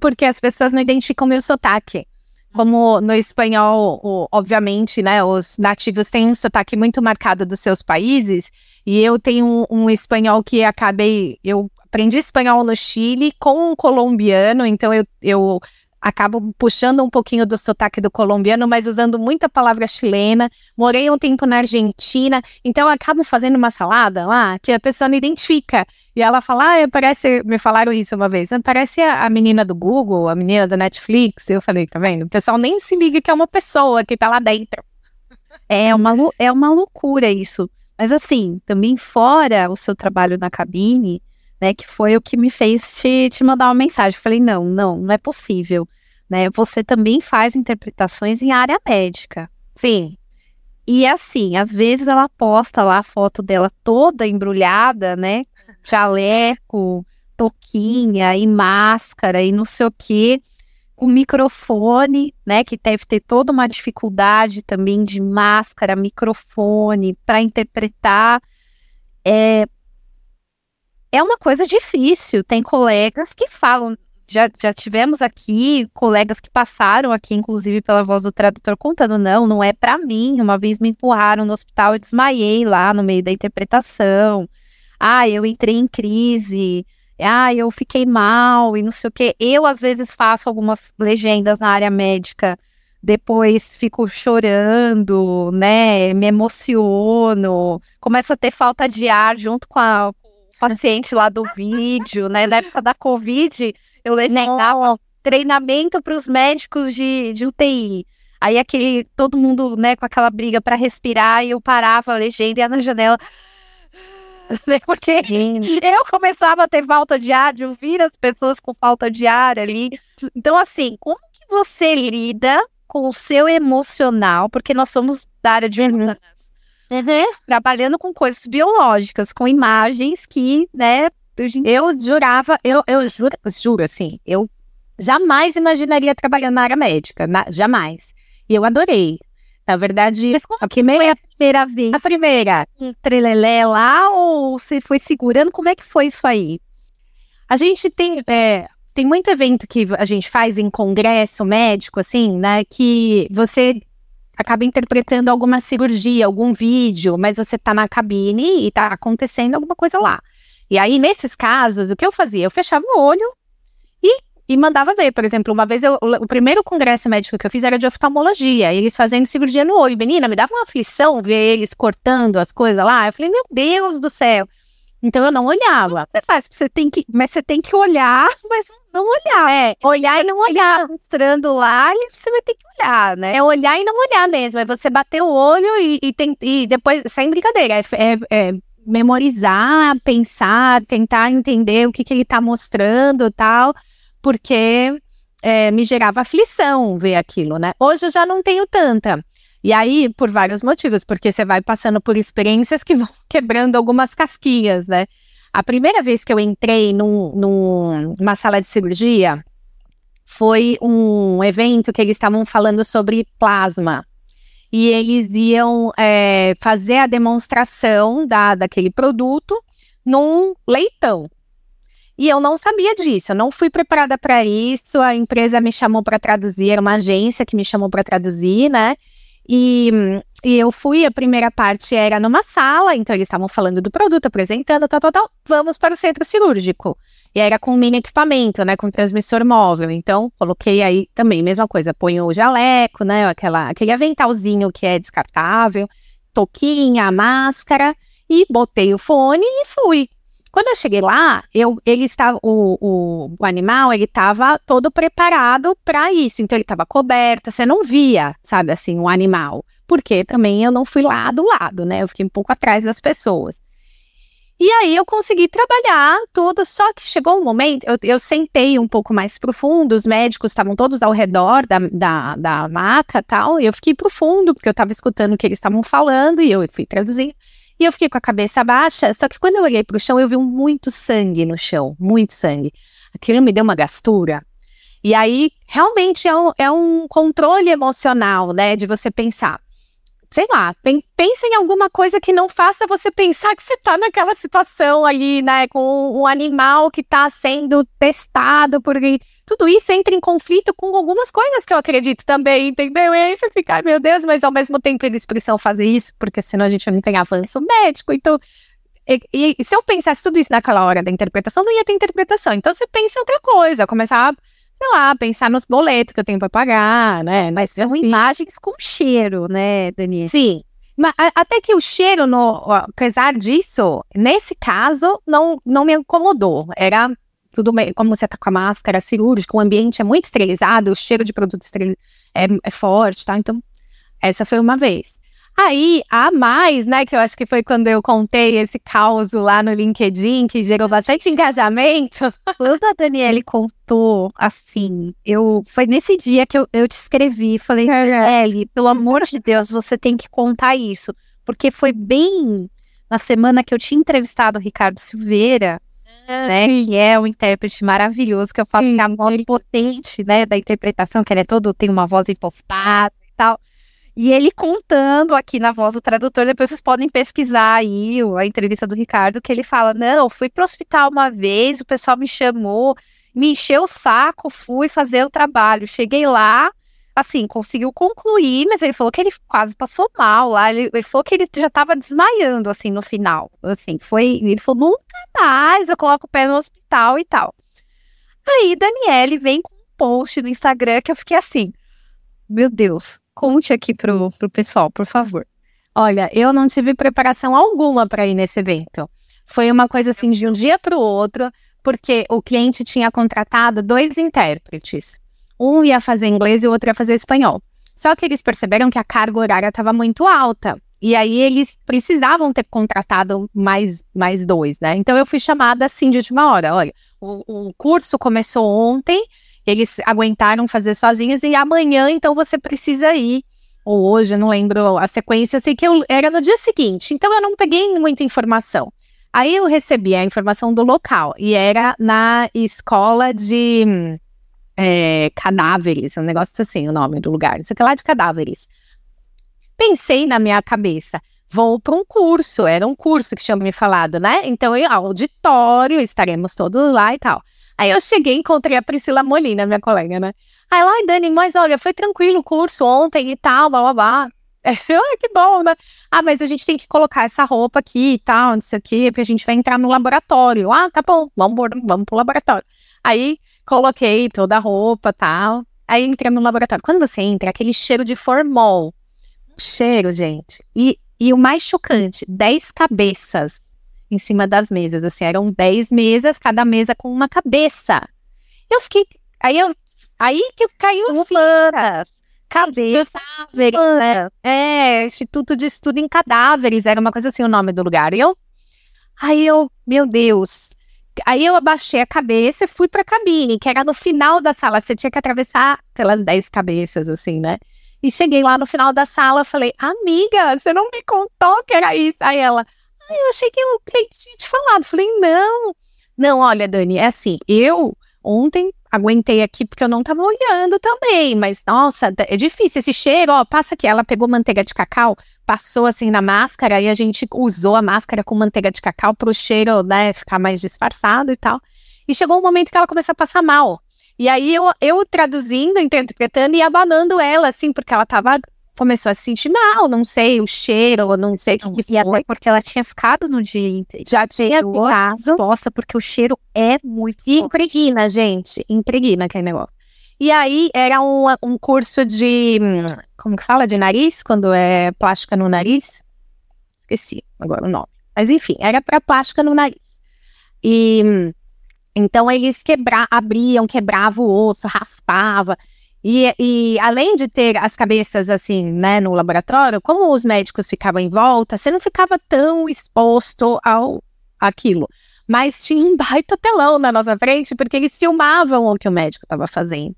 porque as pessoas não identificam meu sotaque. Como no espanhol, o, obviamente, né, os nativos têm um sotaque muito marcado dos seus países, e eu tenho um, um espanhol que acabei... Eu aprendi espanhol no Chile com um colombiano, então eu, eu acabo puxando um pouquinho do sotaque do colombiano, mas usando muita palavra chilena. Morei um tempo na Argentina, então eu acabo fazendo uma salada lá que a pessoa não identifica. E ela fala, ah, parece... Me falaram isso uma vez. Parece a, a menina do Google, a menina da Netflix. Eu falei, tá vendo? O pessoal nem se liga que é uma pessoa que tá lá dentro. É uma, é uma loucura isso. Mas assim, também fora o seu trabalho na cabine, né, que foi o que me fez te, te mandar uma mensagem. Eu falei, não, não, não é possível. Né? Você também faz interpretações em área médica. Sim. E assim, às vezes ela posta lá a foto dela toda embrulhada, né? Jaleco, touquinha e máscara e não sei o quê. O microfone, né, que deve ter toda uma dificuldade também de máscara, microfone, para interpretar. É, é uma coisa difícil. Tem colegas que falam, já, já tivemos aqui, colegas que passaram aqui, inclusive, pela voz do tradutor, contando, não, não é para mim. Uma vez me empurraram no hospital e desmaiei lá no meio da interpretação. Ah, eu entrei em crise... Ah, eu fiquei mal e não sei o quê. Eu, às vezes, faço algumas legendas na área médica. Depois fico chorando, né? Me emociono. Começo a ter falta de ar junto com a com o paciente lá do vídeo, né? Na época da Covid, eu legendava treinamento para os médicos de, de U T I. Aí aquele, todo mundo, né, com aquela briga para respirar, e eu parava a legenda e ia na janela... Porque Gente. eu começava a ter falta de ar, de ouvir as pessoas com falta de ar ali. Então, assim, como que você lida com o seu emocional? Porque nós somos da área de humanas, uhum. trabalhando com coisas biológicas, com imagens que, né... Eu jurava, eu, eu juro, juro, assim, eu jamais imaginaria trabalhar na área médica, na, jamais. E eu adorei. Na verdade, a primeira, foi a primeira vez? A primeira. Um trelelé lá, ou você foi segurando? Como é que foi isso aí? A gente tem, é, tem muito evento que a gente faz em congresso médico, assim, né? Que você acaba interpretando alguma cirurgia, algum vídeo, mas você tá na cabine e tá acontecendo alguma coisa lá. E aí, nesses casos, o que eu fazia? Eu fechava o olho e... E mandava ver. Por exemplo, uma vez, eu, o primeiro congresso médico que eu fiz era de oftalmologia. Eles fazendo cirurgia no olho. Menina, me dava uma aflição ver eles cortando as coisas lá. Eu falei, meu Deus do céu. Então, eu não olhava. Você faz, você tem que, mas você tem que olhar, mas não olhar. É, olhar e não olhar. Mostrando lá, você vai ter que olhar, né? É olhar e não olhar mesmo. É você bater o olho e, e, tem, e depois, sem brincadeira, é... é, é memorizar, pensar, tentar entender o que, que ele tá mostrando e tal... Porque é, me gerava aflição ver aquilo, né? Hoje eu já não tenho tanta. E aí, por vários motivos. Porque você vai passando por experiências que vão quebrando algumas casquinhas, né? A primeira vez que eu entrei num, num, numa sala de cirurgia foi um evento que eles estavam falando sobre plasma. E eles iam é, fazer a demonstração da, daquele produto num leitão. E eu não sabia disso, eu não fui preparada para isso. A empresa me chamou para traduzir, era uma agência que me chamou para traduzir, né? E, e eu fui, a primeira parte era numa sala, então eles estavam falando do produto, apresentando, tal, tal, tal. Vamos para o centro cirúrgico. E era com mini equipamento, né? Com transmissor móvel. Então, coloquei aí também, mesma coisa, ponho o jaleco, né? Aquela, aquele aventalzinho que é descartável, touquinha, máscara, e botei o fone e fui. Quando eu cheguei lá, eu, ele estava, o, o, o animal, ele estava todo preparado para isso. Então, ele estava coberto, você não via, sabe, assim, o animal. Porque também eu não fui lá do lado, né? Eu fiquei um pouco atrás das pessoas. E aí eu consegui trabalhar tudo, só que chegou um momento, eu, eu sentei um pouco mais profundo, os médicos estavam todos ao redor da, da, da maca e tal, e eu fiquei profundo, porque eu estava escutando o que eles estavam falando, e eu fui traduzindo, e eu fiquei com a cabeça baixa, só que quando eu olhei para o chão, eu vi muito sangue no chão, muito sangue. Aquilo me deu uma gastura. E aí, realmente, é um, é um controle emocional, né, de você pensar. Sei lá, pensa em alguma coisa que não faça você pensar que você tá naquela situação ali, né, com um animal que tá sendo testado por... Tudo isso entra em conflito com algumas coisas que eu acredito também, entendeu? E aí você fica, ai meu Deus, mas ao mesmo tempo eles precisam fazer isso, porque senão a gente não tem avanço médico, então... E, e se eu pensasse tudo isso naquela hora da interpretação, não ia ter interpretação, então você pensa em outra coisa, começar a... sei lá, pensar nos boletos que eu tenho para pagar, né? Mas são assim, imagens com cheiro, né, Daniele? Sim, mas até que o cheiro, no, apesar disso, nesse caso, não, não me incomodou. Era tudo meio, como você tá com a máscara cirúrgica, o ambiente é muito esterilizado, o cheiro de produto esterilizado é, é forte, tá? Então, essa foi uma vez. Aí, a mais, né, que eu acho que foi quando eu contei esse caos lá no LinkedIn, que gerou bastante engajamento. Quando a Daniele contou, assim, eu, foi nesse dia que eu, eu te escrevi, falei, Daniele, pelo amor de Deus, você tem que contar isso. Porque foi bem na semana que eu tinha entrevistado o Ricardo Silveira, ah, né, sim. que é um intérprete maravilhoso, que eu falo sim, que é a voz sim. potente, né, da interpretação, que ele é todo, tem uma voz impostada e tal. E ele contando aqui na voz do tradutor, depois vocês podem pesquisar aí a entrevista do Ricardo, que ele fala, não, fui pro hospital uma vez, o pessoal me chamou, me encheu o saco, fui fazer o trabalho. Cheguei lá, assim, conseguiu concluir, mas ele falou que ele quase passou mal lá, ele, ele falou que ele já tava desmaiando, assim, no final. Assim, foi, ele falou, nunca mais eu coloco o pé no hospital e tal. Aí, Daniele vem com um post no Instagram que eu fiquei assim, meu Deus, conte aqui pro, pro pessoal, por favor. Olha, eu não tive preparação alguma para ir nesse evento. Foi uma coisa assim de um dia para o outro, porque o cliente tinha contratado dois intérpretes. Um ia fazer inglês e o outro ia fazer espanhol. Só que eles perceberam que a carga horária estava muito alta. E aí eles precisavam ter contratado mais, mais dois, né? Então eu fui chamada assim de última hora. Olha, o, o curso começou ontem. Eles aguentaram fazer sozinhos e amanhã, então, você precisa ir. Ou hoje, eu não lembro a sequência, eu sei que eu, era no dia seguinte. Então, eu não peguei muita informação. Aí, eu recebi a informação do local. E era na escola de é, cadáveres, um negócio assim, o nome do lugar. Não sei o que lá, de cadáveres. Pensei na minha cabeça, vou para um curso. Era um curso que tinha me falado, né? Então, eu, auditório, estaremos todos lá e tal. Aí eu cheguei e encontrei a Priscila Molina, minha colega, né? Aí lá, Dani, mas olha, foi tranquilo o curso ontem e tal, blá, blá, blá. Ah, que bom, né? Ah, mas a gente tem que colocar essa roupa aqui e tal, não sei o quê, porque a gente vai entrar no laboratório. Ah, tá bom, vamos, vamos pro laboratório. Aí coloquei toda a roupa e tal, aí entrei no laboratório. Quando você entra, aquele cheiro de formol. Um cheiro, gente. E, e o mais chocante, dez cabeças em cima das mesas, assim, eram dez mesas, cada mesa com uma cabeça. Eu fiquei, aí eu, aí que caiu o fichas, cabeças, cadáveres, né? É, Instituto de Estudo em Cadáveres, era uma coisa assim o nome do lugar, e eu, aí eu, meu Deus, aí eu abaixei a cabeça e fui pra cabine, que era no final da sala, você tinha que atravessar pelas dez cabeças, assim, né? E cheguei lá no final da sala, falei, amiga, você não me contou que era isso? Aí ela... Eu achei que o cliente tinha te falado. Falei, não. Não, olha, Dani, é assim, eu ontem aguentei aqui porque eu não tava olhando também, mas, nossa, é difícil esse cheiro, ó, passa aqui. Ela pegou manteiga de cacau, passou assim na máscara e a gente usou a máscara com manteiga de cacau pro cheiro, né, ficar mais disfarçado e tal. E chegou um momento que ela começou a passar mal. E aí eu, eu traduzindo, interpretando e abanando ela, assim, porque ela tava... começou a se sentir mal, não sei, o cheiro, não sei o que, que e foi. Até porque ela tinha ficado no dia... Já tinha ficado. Exposta, porque o cheiro é muito... E impregna, gente. Impregna aquele negócio. E aí, era um, um curso de... Como que fala? De nariz? Quando é plástica no nariz? Esqueci agora o nome. Mas, enfim, era pra plástica no nariz. E... Então, eles quebra, abriam, quebravam o osso, raspavam... E, e além de ter as cabeças assim, né, no laboratório, como os médicos ficavam em volta, você não ficava tão exposto ao, aquilo. Mas tinha um baita telão na nossa frente, porque eles filmavam o que o médico estava fazendo.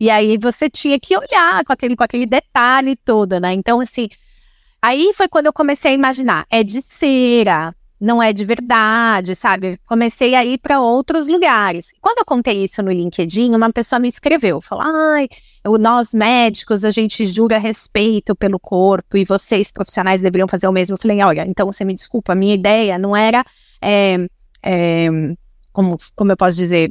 E aí você tinha que olhar com aquele, com aquele detalhe todo, né? Então, assim, aí foi quando eu comecei a imaginar, é de cera, não é de verdade, sabe? Comecei a ir para outros lugares. Quando eu contei isso no LinkedIn, uma pessoa me escreveu, falou, ai, eu, nós médicos, a gente jura respeito pelo corpo e vocês profissionais deveriam fazer o mesmo. Eu falei, olha, então você me desculpa, a minha ideia não era, é, é, como, como eu posso dizer...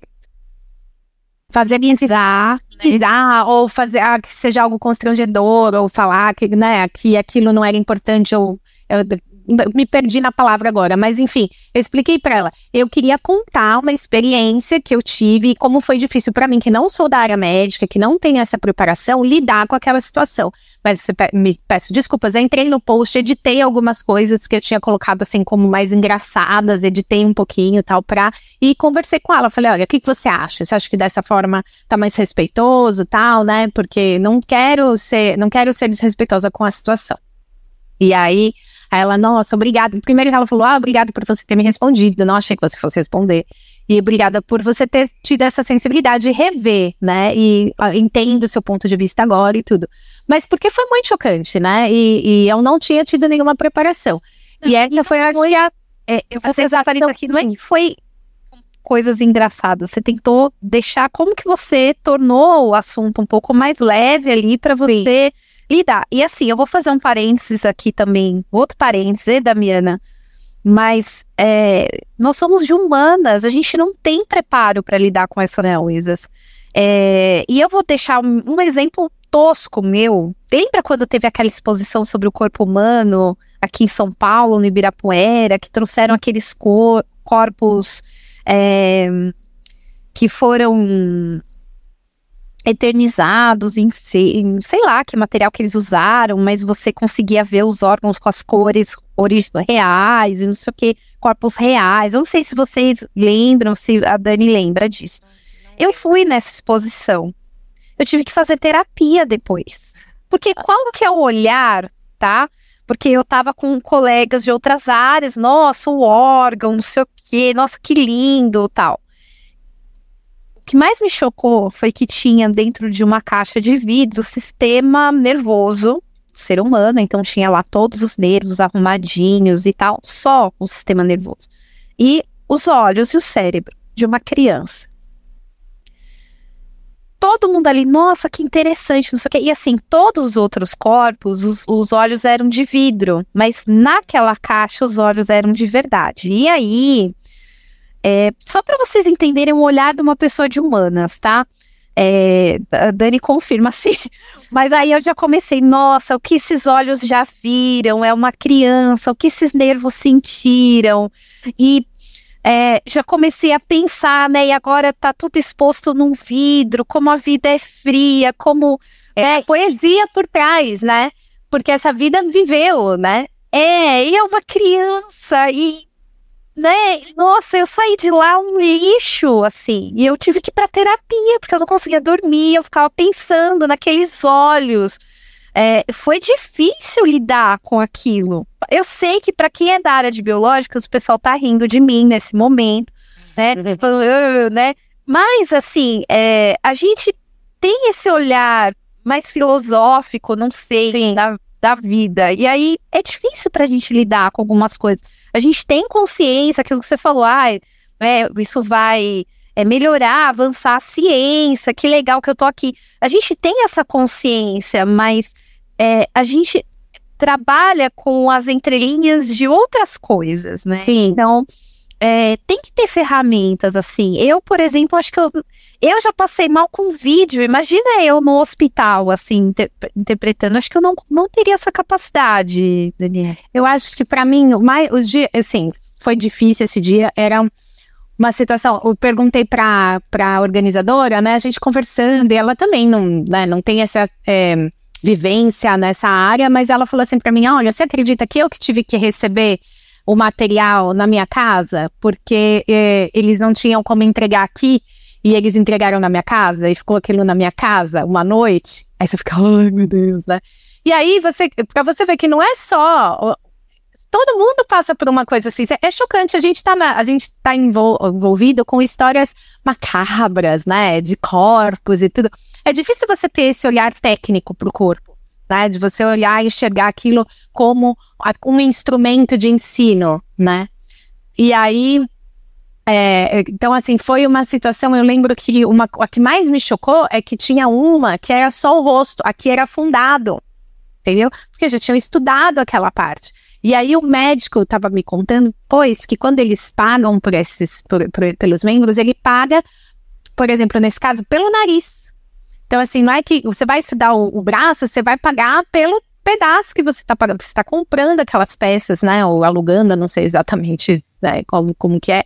fazer bizarro, né? Ou fazer ah, que seja algo constrangedor, ou falar que, né, que aquilo não era importante, ou eu, eu me perdi na palavra agora, mas enfim, eu expliquei para ela, eu queria contar uma experiência que eu tive, como foi difícil para mim, que não sou da área médica, que não tenho essa preparação, lidar com aquela situação, mas me peço desculpas, eu entrei no post, editei algumas coisas que eu tinha colocado assim como mais engraçadas, editei um pouquinho e tal, pra, e conversei com ela, falei, olha, o que, que você acha? Você acha que dessa forma tá mais respeitoso e tal, né, porque não quero ser, não quero ser desrespeitosa com a situação. E aí, aí ela, nossa, obrigada. Primeiro ela falou, ah, obrigada por você ter me respondido, não achei que você fosse responder. E obrigada por você ter tido essa sensibilidade de rever, né, e ah, entendo o seu ponto de vista agora e tudo. Mas porque foi muito chocante, né, e, e eu não tinha tido nenhuma preparação. Não, e essa foi a... Foi a é, eu vou fazer aqui, não é que foi coisas engraçadas, você tentou deixar como que você tornou o assunto um pouco mais leve ali pra você... Sim. E dá. E assim, eu vou fazer um parênteses aqui também, outro parênteses, Damiana, mas é, nós somos de humanas, a gente não tem preparo para lidar com essas coisas. É, e eu vou deixar um, um exemplo tosco meu. Lembra quando teve aquela exposição sobre o corpo humano aqui em São Paulo, no Ibirapuera, que trouxeram aqueles cor- corpos é, que foram... eternizados em, em, sei lá, que material que eles usaram, mas você conseguia ver os órgãos com as cores reais, não sei o que, corpos reais. Eu não sei se vocês lembram, se a Dani lembra disso. Eu fui nessa exposição. Eu tive que fazer terapia depois. Porque qual que é o olhar, tá? Porque eu tava com colegas de outras áreas, nossa, o órgão, não sei o que, nossa, que lindo, tal. O que mais me chocou foi que tinha dentro de uma caixa de vidro o sistema nervoso do ser humano, então tinha lá todos os nervos arrumadinhos e tal, só o sistema nervoso. E os olhos e o cérebro de uma criança. Todo mundo ali, nossa, que interessante, não sei o quê. E assim, todos os outros corpos, os, os olhos eram de vidro, mas naquela caixa os olhos eram de verdade. E aí... É, só para vocês entenderem o olhar de uma pessoa de humanas, tá? É, a Dani confirma, sim. Mas aí eu já comecei, nossa, o que esses olhos já viram? É uma criança, o que esses nervos sentiram? E é, já comecei a pensar, né? E agora tá tudo exposto num vidro, como a vida é fria, como... É, é poesia por trás, né? Porque essa vida viveu, né? É, e é uma criança, e... Né? Nossa, eu saí de lá um lixo, assim, e eu tive que ir pra terapia, porque eu não conseguia dormir, eu ficava pensando naqueles olhos, é, foi difícil lidar com aquilo. Eu sei que pra quem é da área de biológicas, o pessoal tá rindo de mim nesse momento, né, falando, né? Mas, assim, é, a gente tem esse olhar mais filosófico, não sei, da, da vida, e aí é difícil pra gente lidar com algumas coisas. A gente tem consciência, aquilo que você falou, ah, é, isso vai é, melhorar, avançar a ciência, que legal que eu tô aqui. A gente tem essa consciência, mas é, a gente trabalha com as entrelinhas de outras coisas, né? Sim. Então, é, tem que ter ferramentas, assim. Eu, por exemplo, acho que eu, eu já passei mal com vídeo. Imagina eu no hospital, assim, inter- interpretando. Acho que eu não, não teria essa capacidade, Daniela. Eu acho que, pra mim, mais, os dias, assim, foi difícil esse dia. Era uma situação... Eu perguntei pra, pra organizadora, né? A gente conversando, e ela também não, né, não tem essa... É, vivência nessa área, mas ela falou assim pra mim, olha, você acredita que eu que tive que receber... o material na minha casa, porque eh, eles não tinham como entregar aqui, e eles entregaram na minha casa, e ficou aquilo na minha casa uma noite, aí você fica, ai meu Deus, né? E aí, você, pra você ver que não é só todo mundo passa por uma coisa assim, é chocante, a gente tá, na, a gente tá envol, envolvido com histórias macabras, né, de corpos e tudo, é difícil você ter esse olhar técnico pro corpo, né, de você olhar e enxergar aquilo como um instrumento de ensino, né, e aí, é, então assim, foi uma situação, eu lembro que uma, a que mais me chocou é que tinha uma que era só o rosto, aqui era afundado, entendeu, porque já tinham estudado aquela parte. E aí o médico estava me contando, pois, que quando eles pagam por esses, por, por, pelos membros, ele paga, por exemplo, nesse caso, pelo nariz. Então, assim, não é que você vai estudar o, o braço, você vai pagar pelo pedaço que você está pagando, você está comprando aquelas peças, né, ou alugando, não sei exatamente, né, como, como que é.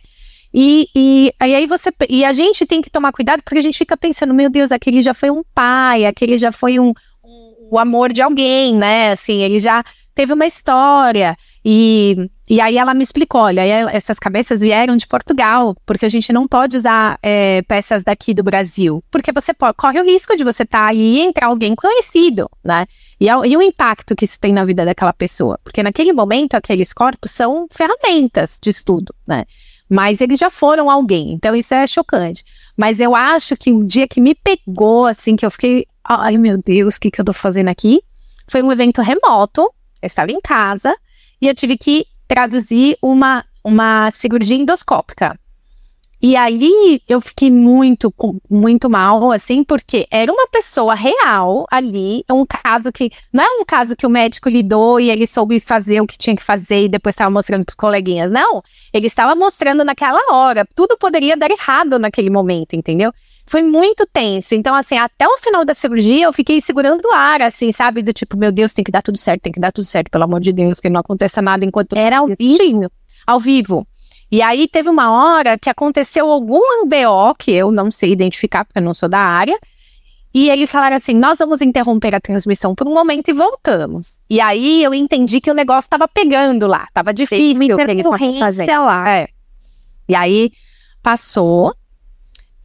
E, e, e aí você, e a gente tem que tomar cuidado, porque a gente fica pensando, meu Deus, aquele já foi um pai, aquele já foi um, um, o amor de alguém, né, assim, ele já... teve uma história, e, e aí ela me explicou, olha, essas cabeças vieram de Portugal, porque a gente não pode usar é, peças daqui do Brasil, porque você pode, corre o risco de você estar aí e entrar alguém conhecido, né, e, e o impacto que isso tem na vida daquela pessoa, porque naquele momento aqueles corpos são ferramentas de estudo, né, mas eles já foram alguém, então isso é chocante, mas eu acho que um dia que me pegou, assim, que eu fiquei, ai meu Deus, o que, que eu tô fazendo aqui, foi um evento remoto. Eu estava em casa e eu tive que traduzir uma, uma cirurgia endoscópica. E aí eu fiquei muito, muito mal, assim, porque era uma pessoa real ali, um caso que... Não é um caso que o médico lidou e ele soube fazer o que tinha que fazer e depois estava mostrando para os coleguinhas, não. Ele estava mostrando naquela hora, tudo poderia dar errado naquele momento, entendeu? Foi muito tenso, então assim, até o final da cirurgia eu fiquei segurando o ar, assim, sabe, do tipo, meu Deus, tem que dar tudo certo, tem que dar tudo certo, pelo amor de Deus, que não aconteça nada enquanto... Era ao vivo, ao vivo. E aí teve uma hora que aconteceu algum B O, que eu não sei identificar, porque eu não sou da área, e eles falaram assim, nós vamos interromper a transmissão por um momento e voltamos. E aí eu entendi que o negócio tava pegando lá, tava difícil pra eles fazerem. É. E aí passou...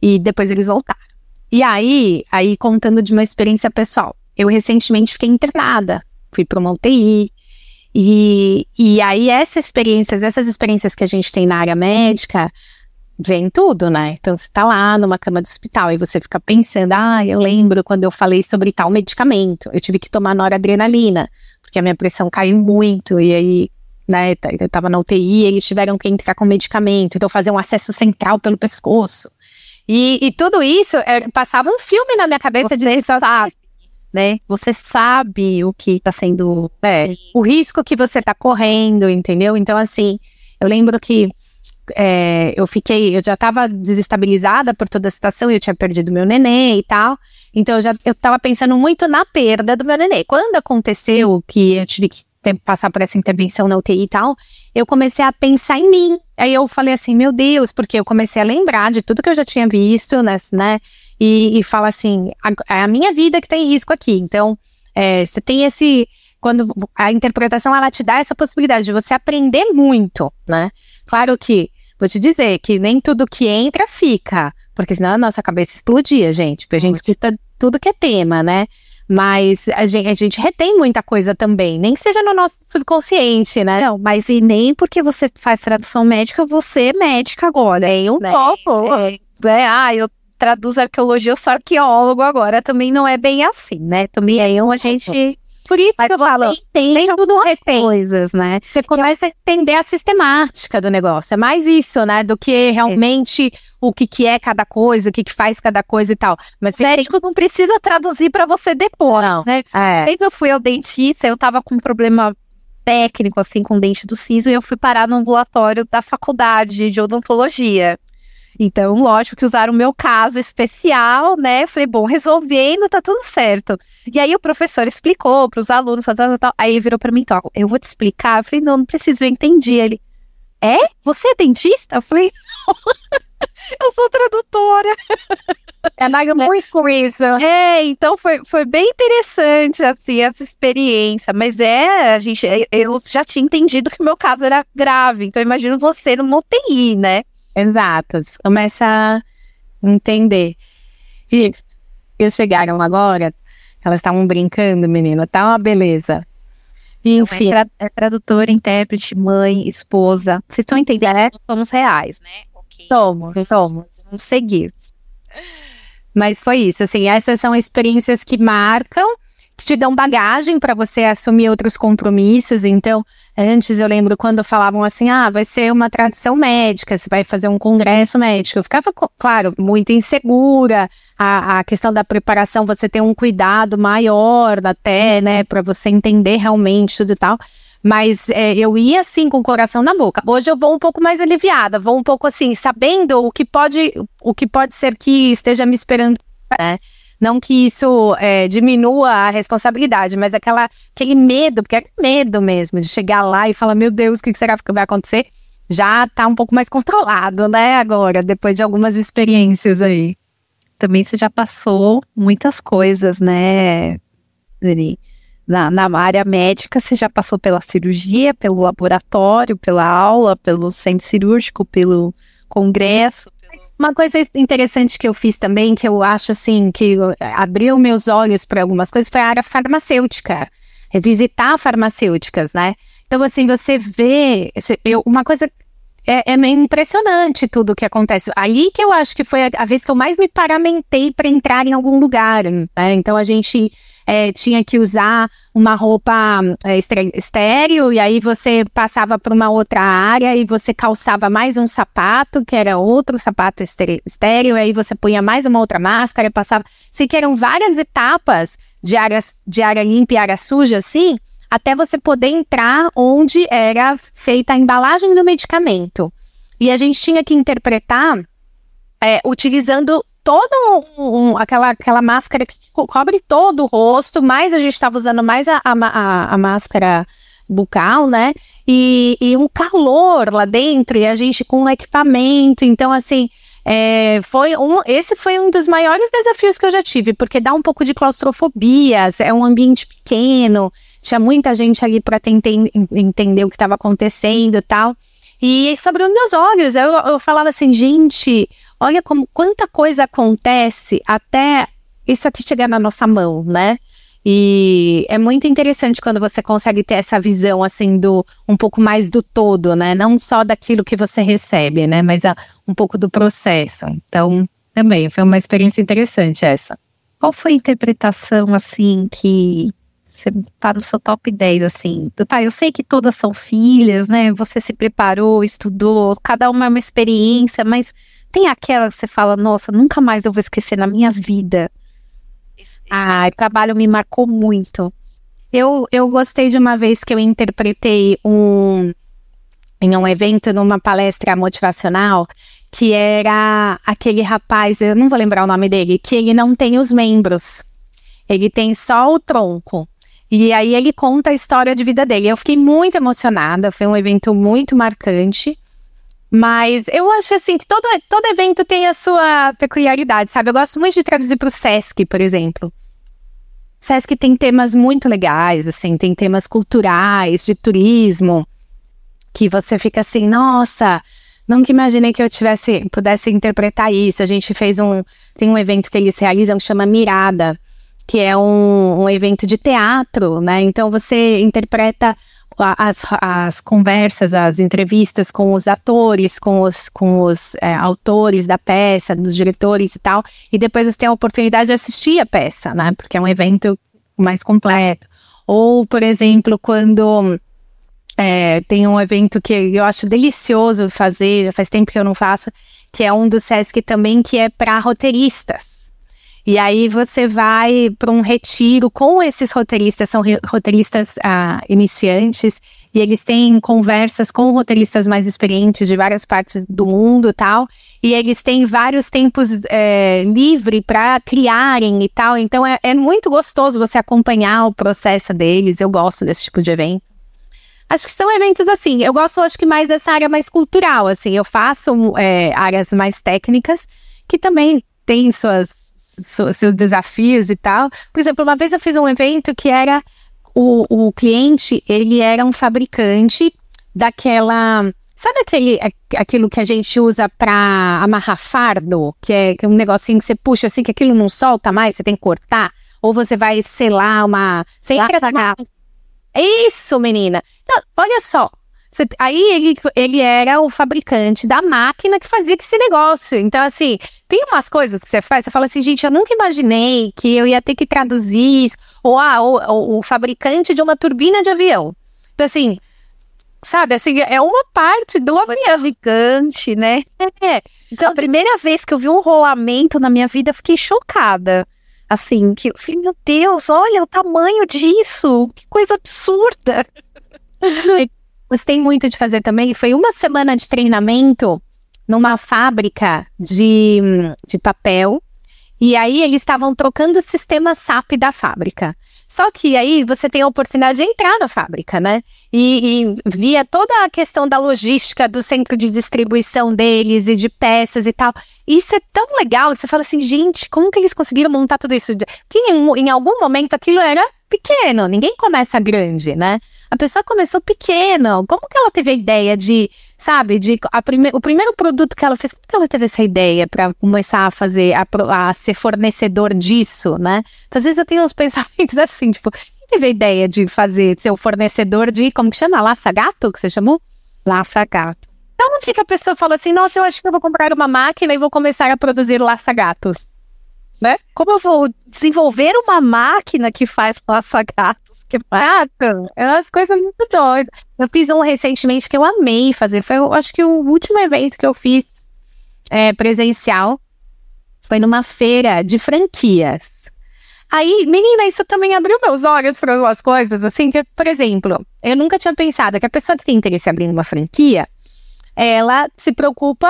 E depois eles voltaram. E aí, aí, contando de uma experiência pessoal, eu recentemente fiquei internada, fui para uma U T I, e, e aí essas experiências, essas experiências que a gente tem na área médica, vem tudo, né? Então você tá lá numa cama de hospital e você fica pensando, ah, eu lembro quando eu falei sobre tal medicamento, eu tive que tomar noradrenalina, porque a minha pressão caiu muito, e aí... Né, eu tava na U T I, eles tiveram que entrar com medicamento, então fazer um acesso central pelo pescoço. E, e tudo isso, eu passava um filme na minha cabeça de situações, né? Você sabe o que tá sendo... É, o risco que você tá correndo, entendeu? Então, assim, eu lembro que é, eu fiquei... Eu já tava desestabilizada por toda a situação, eu tinha perdido meu nenê e tal. Então, eu já eu tava pensando muito na perda do meu nenê. Quando aconteceu que eu tive que passar por essa intervenção na U T I e tal, eu comecei a pensar em mim. Aí eu falei assim, meu Deus, porque eu comecei a lembrar de tudo que eu já tinha visto, né? né e, e fala assim, é a, a minha vida que tem risco aqui. Então, é, você tem esse... Quando a interpretação, ela te dá essa possibilidade de você aprender muito, né? Claro que, vou te dizer, que nem tudo que entra fica, porque senão a nossa cabeça explodia, gente. Porque a gente escuta tudo que é tema, né? Mas a gente, a gente retém muita coisa também, nem que seja no nosso subconsciente, né? Não, mas e nem porque você faz tradução médica, você é médica agora. Tem um pouco. É, é, ah, eu traduzo arqueologia, eu sou arqueólogo agora. Também não é bem assim, né? Também é um a gente... Por isso mas que eu falo, tem tudo as coisas, né? Você começa a entender a sistemática do negócio. É mais isso, né? Do que realmente é. o que, que é cada coisa, o que, que faz cada coisa e tal. Mas o médico tem... não precisa traduzir pra você depois, não. Né? É. Desde eu fui ao dentista, eu tava com um problema técnico, assim, com o dente do siso, e eu fui parar no ambulatório da faculdade de odontologia. Então, lógico que usaram o meu caso especial, né? Falei, bom, resolvendo, tá tudo certo. E aí o professor explicou para os alunos, tal, tal, tal. Aí ele virou para mim, então, eu vou te explicar. Eu falei, não, não preciso, eu entendi. Ele, é? Você é dentista? Eu falei, não, eu sou tradutora. É nada muito com isso. É, então foi, foi bem interessante, assim, essa experiência. Mas é, a gente, eu já tinha entendido que meu caso era grave. Então, eu imagino você numa U T I, né? Exatas, começa a entender. E eles chegaram agora, elas estavam brincando, menina, tá uma beleza. Enfim. Então, é, tra é tradutora, intérprete, mãe, esposa. Vocês estão entendendo, né? Somos reais, né? Okay. Somos, somos. Vamos seguir. Mas foi isso, assim, essas são experiências que marcam, que te dão bagagem para você assumir outros compromissos. Então, antes eu lembro quando falavam assim, ah, vai ser uma tradução médica, você vai fazer um congresso médico. Eu ficava, claro, muito insegura. A, a questão da preparação, você tem um cuidado maior até, né, para você entender realmente tudo e tal. Mas é, eu ia assim com o coração na boca. Hoje eu vou um pouco mais aliviada, vou um pouco assim, sabendo o que pode, o que pode ser que esteja me esperando, né? Não que isso é, diminua a responsabilidade, mas aquela, aquele medo, porque é medo mesmo de chegar lá e falar, meu Deus, o que será que vai acontecer? Já tá um pouco mais controlado, né, agora, depois de algumas experiências aí. Também você já passou muitas coisas, né, Dani? Na, na área médica, você já passou pela cirurgia, pelo laboratório, pela aula, pelo centro cirúrgico, pelo congresso. Pelo... Uma coisa interessante que eu fiz também, que eu acho assim, que abriu meus olhos para algumas coisas, foi a área farmacêutica. Revisitar farmacêuticas, né? Então, assim, você vê... Eu, uma coisa... É, é meio impressionante tudo o que acontece. Ali que eu acho que foi a, a vez que eu mais me paramentei para entrar em algum lugar, né? Então, a gente... É, tinha que usar uma roupa é, estéreo, e aí você passava para uma outra área e você calçava mais um sapato, que era outro sapato estéreo, e aí você punha mais uma outra máscara, passava... Assim, que eram várias etapas de, áreas, de área limpa e área suja, assim, até você poder entrar onde era feita a embalagem do medicamento. E a gente tinha que interpretar é, utilizando... toda um, um, aquela, aquela máscara que cobre todo o rosto, mas a gente estava usando mais a, a, a máscara bucal, né? E, e um calor lá dentro, e a gente com um equipamento. Então, assim, é, foi um, esse foi um dos maiores desafios que eu já tive, porque dá um pouco de claustrofobia, é um ambiente pequeno, tinha muita gente ali para tentar entender o que estava acontecendo e tal. E sobre os meus olhos, eu, eu falava assim, gente... Olha como, quanta coisa acontece até isso aqui chegar na nossa mão, né? E é muito interessante quando você consegue ter essa visão, assim, do, um pouco mais do todo, né? Não só daquilo que você recebe, né? Mas a, um pouco do processo. Então, também, foi uma experiência interessante essa. Qual foi a interpretação, assim, que você tá no seu top dez, assim? Tá, eu sei que todas são filhas, né? Você se preparou, estudou, cada uma é uma experiência, mas... Tem aquela que você fala, nossa, nunca mais eu vou esquecer na minha vida. Ah, o trabalho me marcou muito. Eu, eu gostei de uma vez que eu interpretei um, em um evento, numa palestra motivacional, que era aquele rapaz, eu não vou lembrar o nome dele, que ele não tem os membros. Ele tem só o tronco. E aí ele conta a história de vida dele. Eu fiquei muito emocionada, foi um evento muito marcante. Mas eu acho assim que todo, todo evento tem a sua peculiaridade, sabe? Eu gosto muito de traduzir para o Sesc, por exemplo. O Sesc tem temas muito legais, assim, tem temas culturais, de turismo, que você fica assim, nossa, nunca imaginei que eu tivesse, pudesse interpretar isso. A gente fez um, tem um evento que eles realizam que chama Mirada, que é um, um evento de teatro, né? Então você interpreta... As, as conversas, as entrevistas com os atores, com os, com os é, autores da peça, dos diretores e tal, e depois você tem a oportunidade de assistir a peça, né, porque é um evento mais completo. Ou, por exemplo, quando é, tem um evento que eu acho delicioso fazer, já faz tempo que eu não faço, que é um do Sesc também, que é para roteiristas. E aí você vai para um retiro com esses roteiristas, são roteiristas ah, iniciantes, e eles têm conversas com roteiristas mais experientes de várias partes do mundo e tal, e eles têm vários tempos é, livre para criarem e tal, então é, é muito gostoso você acompanhar o processo deles, eu gosto desse tipo de evento. Acho que são eventos assim, eu gosto acho que mais dessa área mais cultural, assim, eu faço é, áreas mais técnicas, que também têm suas seus desafios e tal. Por exemplo, uma vez eu fiz um evento que era o, o cliente, ele era um fabricante daquela, sabe aquele, aquilo que a gente usa para amarrar fardo, que é um negocinho que você puxa assim, que aquilo não solta mais, você tem que cortar, ou você vai selar uma, você entra numa, Isso, menina! Não, olha só. Cê, aí ele, ele era o fabricante da máquina que fazia esse negócio. Então, assim, tem umas coisas que você faz, você fala assim, gente, eu nunca imaginei que eu ia ter que traduzir isso. Ou, ah, ou, ou o fabricante de uma turbina de avião. Então, assim, sabe, assim, é uma parte do avião gigante, né? É. Então, a primeira vez que eu vi um rolamento na minha vida, eu fiquei chocada. Assim, que eu falei, meu Deus, olha o tamanho disso, que coisa absurda. Gostei muito de fazer também, foi uma semana de treinamento numa fábrica de, de papel, e aí eles estavam trocando o sistema S A P da fábrica. Só que aí você tem a oportunidade de entrar na fábrica, né? E, e via toda a questão da logística, do centro de distribuição deles e de peças e tal. Isso é tão legal que você fala assim, gente, como que eles conseguiram montar tudo isso? Porque em, em algum momento aquilo era pequeno, ninguém começa grande, né? A pessoa começou pequena, como que ela teve a ideia de, sabe, de a prime- o primeiro produto que ela fez, como que ela teve essa ideia para começar a fazer, a, a ser fornecedor disso, né? Então, às vezes eu tenho uns pensamentos assim, tipo, quem teve a ideia de fazer, de ser o fornecedor de, como que chama, laça-gato, que você chamou? Laça-gato. Então, onde que a pessoa fala assim, nossa, eu acho que eu vou comprar uma máquina e vou começar a produzir laça-gatos, né? Como eu vou desenvolver uma máquina que faz laça-gatos? Que mata, é umas coisas muito doidas. Eu fiz um recentemente que eu amei fazer, foi eu acho que o último evento que eu fiz é, presencial, foi numa feira de franquias. Aí, menina, isso também abriu meus olhos para algumas coisas, assim, que, por exemplo, eu nunca tinha pensado que a pessoa que tem interesse em abrir uma franquia, ela se preocupa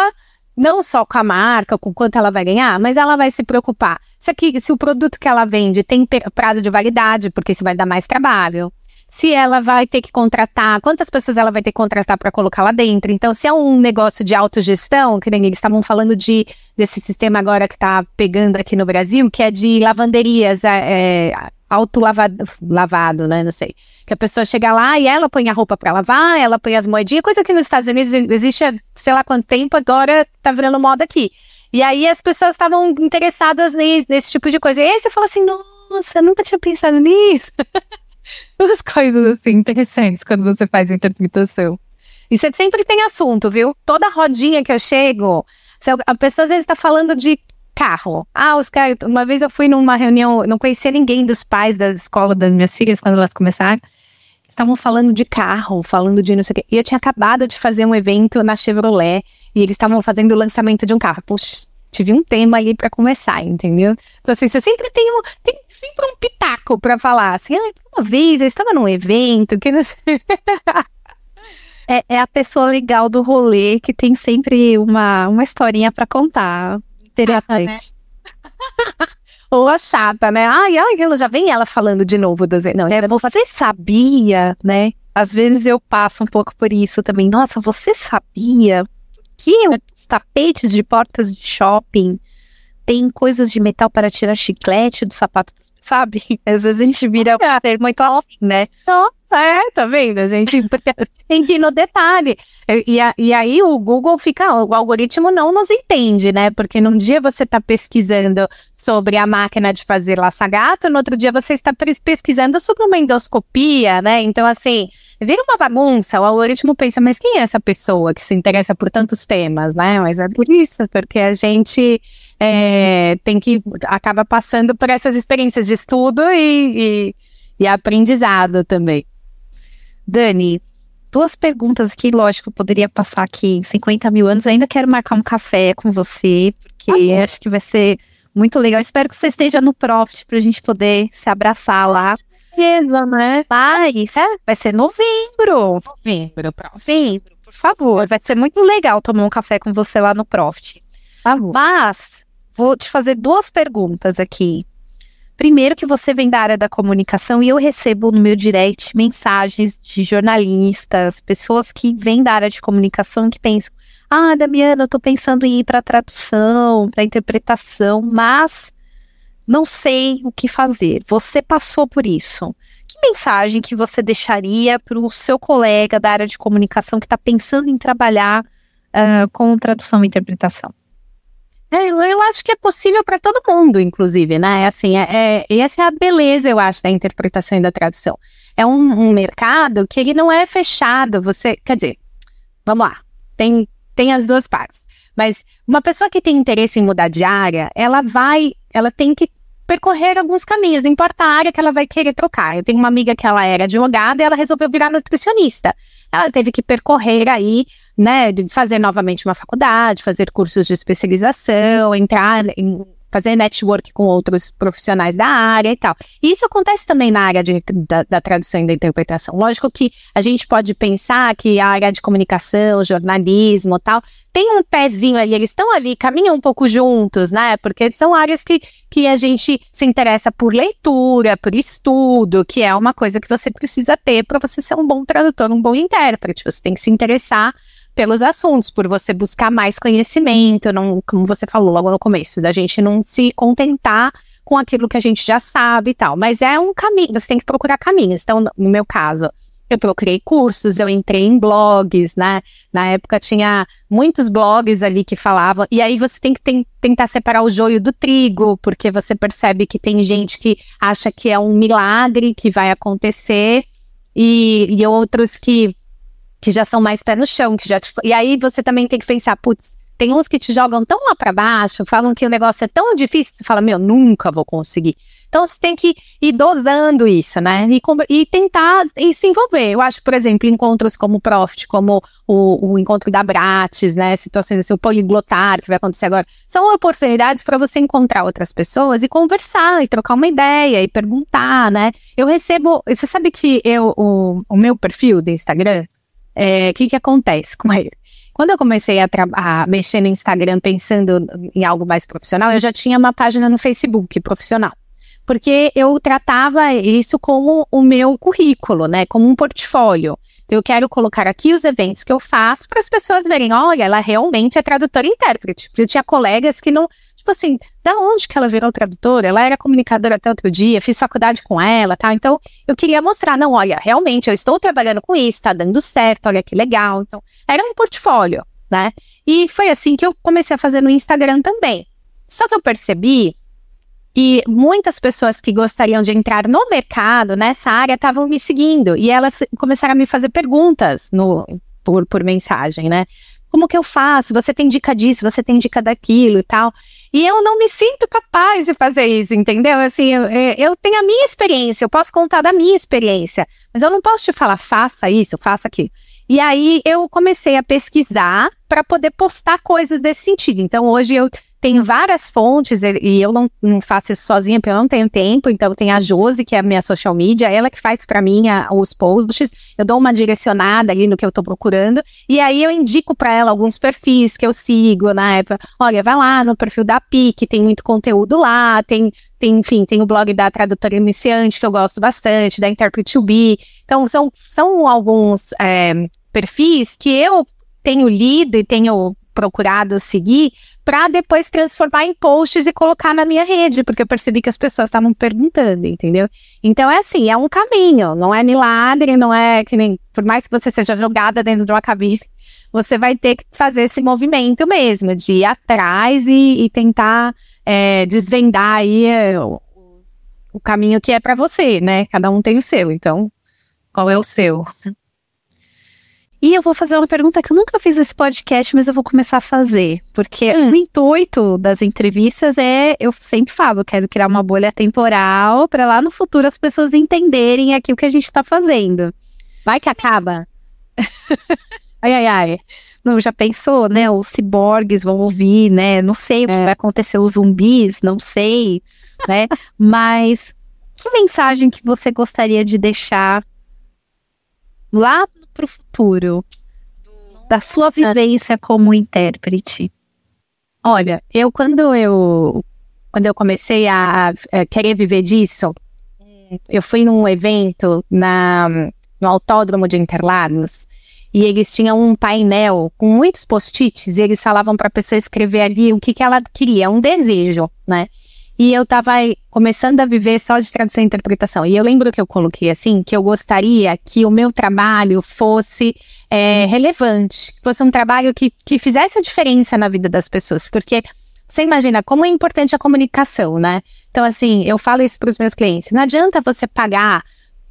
não só com a marca, com quanto ela vai ganhar, mas ela vai se preocupar se, aqui, se o produto que ela vende tem prazo de validade, porque isso vai dar mais trabalho. Se ela vai ter que contratar, quantas pessoas ela vai ter que contratar para colocar lá dentro. Então, se é um negócio de autogestão, que nem eles estavam falando de, desse sistema agora que está pegando aqui no Brasil, que é de lavanderias, é, autolavado, lavado, né, não sei. Que a pessoa chega lá e ela põe a roupa para lavar, ela põe as moedinhas, coisa que nos Estados Unidos existe há sei lá quanto tempo, agora tá virando moda aqui. E aí as pessoas estavam interessadas nesse, nesse tipo de coisa. E aí você fala assim, nossa, eu nunca tinha pensado nisso. Umas coisas assim interessantes quando você faz interpretação. E você sempre tem assunto, viu? Toda rodinha que eu chego, a pessoa às vezes tá falando de carro. Ah, os caras... Uma vez eu fui numa reunião, não conhecia ninguém dos pais da escola das minhas filhas quando elas começaram. Estavam falando de carro, falando de não sei o quê. E eu tinha acabado de fazer um evento na Chevrolet e eles estavam fazendo o lançamento de um carro. Puxa, tive um tema ali pra começar, entendeu? Então, assim, você sempre tem um, tem sempre um pitaco pra falar. Assim, ah, uma vez eu estava num evento que não sei... é, é a pessoa legal do rolê que tem sempre uma, uma historinha pra contar. Interessante. Ah, né? Ou a chata, né? Ai, ai, ela já vem ela falando de novo. Das... Não, era, você sabia, né? Às vezes eu passo um pouco por isso também. Nossa, você sabia que os tapetes de portas de shopping tem coisas de metal para tirar chiclete do sapato, sabe? Às vezes a gente vira é. ser muito assim, né? É, tá vendo? A gente tem que ir no detalhe. E, e aí o Google fica, o algoritmo não nos entende, né? Porque num dia você está pesquisando sobre a máquina de fazer laça-gato, no outro dia você está pesquisando sobre uma endoscopia, né? Então, assim, vira uma bagunça. O algoritmo pensa, mas quem é essa pessoa que se interessa por tantos temas, né? Mas é por isso, porque a gente é, tem que, acaba passando por essas experiências de estudo e... e E aprendizado também. Dani, duas perguntas que, lógico, eu poderia passar aqui em cinquenta mil anos. Eu ainda quero marcar um café com você, porque ah, acho que vai ser muito legal. Espero que você esteja no Profit pra gente poder se abraçar lá. Beleza, né? Mas é, vai ser novembro. Novembro, Profit. Novembro, por favor. Vai ser muito legal tomar um café com você lá no Profit. Por favor. Mas vou te fazer duas perguntas aqui. Primeiro que você vem da área da comunicação e eu recebo no meu direct mensagens de jornalistas, pessoas que vêm da área de comunicação que pensam, ah, Damiana, eu tô pensando em ir para tradução, para interpretação, mas não sei o que fazer. Você passou por isso. Que mensagem que você deixaria para o seu colega da área de comunicação que está pensando em trabalhar uh, com tradução e interpretação? É, eu acho que é possível para todo mundo, inclusive, né? Assim, é, é, essa é a beleza, eu acho, da interpretação e da tradução. É um, um mercado que ele não é fechado. Você, quer dizer, vamos lá, tem, tem as duas partes. Mas uma pessoa que tem interesse em mudar de área, ela vai, ela tem que percorrer alguns caminhos, não importa a área que ela vai querer trocar. Eu tenho uma amiga que ela era advogada e ela resolveu virar nutricionista. Ela teve que percorrer aí, né, fazer novamente uma faculdade, fazer cursos de especialização, entrar, em, fazer network com outros profissionais da área e tal. E isso acontece também na área de, da, da tradução e da interpretação. Lógico que a gente pode pensar que a área de comunicação, jornalismo e tal, tem um pezinho ali, eles estão ali, caminham um pouco juntos, né, porque são áreas que, que a gente se interessa por leitura, por estudo, que é uma coisa que você precisa ter para você ser um bom tradutor, um bom intérprete. Você tem que se interessar pelos assuntos, por você buscar mais conhecimento, não, como você falou logo no começo, da gente não se contentar com aquilo que a gente já sabe e tal, mas é um caminho, você tem que procurar caminhos. Então, no meu caso, eu procurei cursos, eu entrei em blogs, né? Na época tinha muitos blogs ali que falavam, e aí você tem que ten- tentar separar o joio do trigo, porque você percebe que tem gente que acha que é um milagre que vai acontecer, e, e outros que, que já são mais pé no chão, que já te... E aí você também tem que pensar, putz, tem uns que te jogam tão lá pra baixo, falam que o negócio é tão difícil, você fala, meu, nunca vou conseguir. Então, você tem que ir dosando isso, né? E, e tentar e se envolver. Eu acho, por exemplo, encontros como o Profit, como o, o encontro da Bratis, né? Situações assim, o Poliglotar, que vai acontecer agora. São oportunidades para você encontrar outras pessoas e conversar, e trocar uma ideia, e perguntar, né? Eu recebo... Você sabe que eu, o, o meu perfil do Instagram, é, que que acontece com ele? Quando eu comecei a, tra- a mexer no Instagram pensando em algo mais profissional, eu já tinha uma página no Facebook profissional. Porque eu tratava isso como o meu currículo, né? Como um portfólio. Então, eu quero colocar aqui os eventos que eu faço para as pessoas verem, olha, ela realmente é tradutora e intérprete. Eu tinha colegas que não... Tipo assim, da onde que ela virou tradutora? Ela era comunicadora até outro dia, fiz faculdade com ela, tá? Então, eu queria mostrar, não, olha, realmente, eu estou trabalhando com isso, tá dando certo, olha que legal. Então, era um portfólio, né? E foi assim que eu comecei a fazer no Instagram também. Só que eu percebi... que muitas pessoas que gostariam de entrar no mercado, nessa área, estavam me seguindo. E elas começaram a me fazer perguntas no, por, por mensagem, né? Como que eu faço? Você tem dica disso? Você tem dica daquilo e tal? E eu não me sinto capaz de fazer isso, entendeu? Assim, eu, eu tenho a minha experiência, eu posso contar da minha experiência. Mas eu não posso te falar, faça isso, faça aquilo. E aí, eu comecei a pesquisar para poder postar coisas desse sentido. Então, hoje eu... Tem várias fontes, e eu não, não faço isso sozinha, porque eu não tenho tempo. Então, tem a Josi, que é a minha social media, ela que faz para mim a, os posts. Eu dou uma direcionada ali no que eu tô procurando. E aí, eu indico para ela alguns perfis que eu sigo na época. Olha, vai lá no perfil da P I C, tem muito conteúdo lá. Tem, tem enfim, tem o blog da Tradutora Iniciante, que eu gosto bastante, da Interpret dois B. Então, são, são alguns é, perfis que eu tenho lido e tenho procurado seguir, para depois transformar em posts e colocar na minha rede, porque eu percebi que as pessoas estavam perguntando, entendeu? Então, é assim, é um caminho, não é milagre, não é que nem... Por mais que você seja jogada dentro de uma cabine, você vai ter que fazer esse movimento mesmo, de ir atrás e, e tentar é, desvendar aí é, o, o caminho que é para você, né? Cada um tem o seu, então, qual é o seu? E eu vou fazer uma pergunta que eu nunca fiz nesse podcast, mas eu vou começar a fazer. Porque hum. o intuito das entrevistas é, eu sempre falo, eu quero criar uma bolha temporal para lá no futuro as pessoas entenderem aqui o que a gente tá fazendo. Vai que acaba. ai, ai, ai. Não, já pensou, né? Os ciborgues vão ouvir, né? Não sei o que é. vai acontecer, os zumbis, não sei, né? Mas que mensagem que você gostaria de deixar lá para o futuro, da sua vivência como intérprete? Olha, eu quando eu quando eu comecei a, a querer viver disso, eu fui num evento na, no Autódromo de Interlagos, e eles tinham um painel com muitos post-its, e eles falavam para a pessoa escrever ali o que, que ela queria, um desejo, né? E eu estava começando a viver só de tradução e interpretação. E eu lembro que eu coloquei assim, que eu gostaria que o meu trabalho fosse é, relevante. Que fosse um trabalho que, que fizesse a diferença na vida das pessoas. Porque Você imagina como é importante a comunicação, né? Então, assim, eu falo isso para os meus clientes. Não adianta você pagar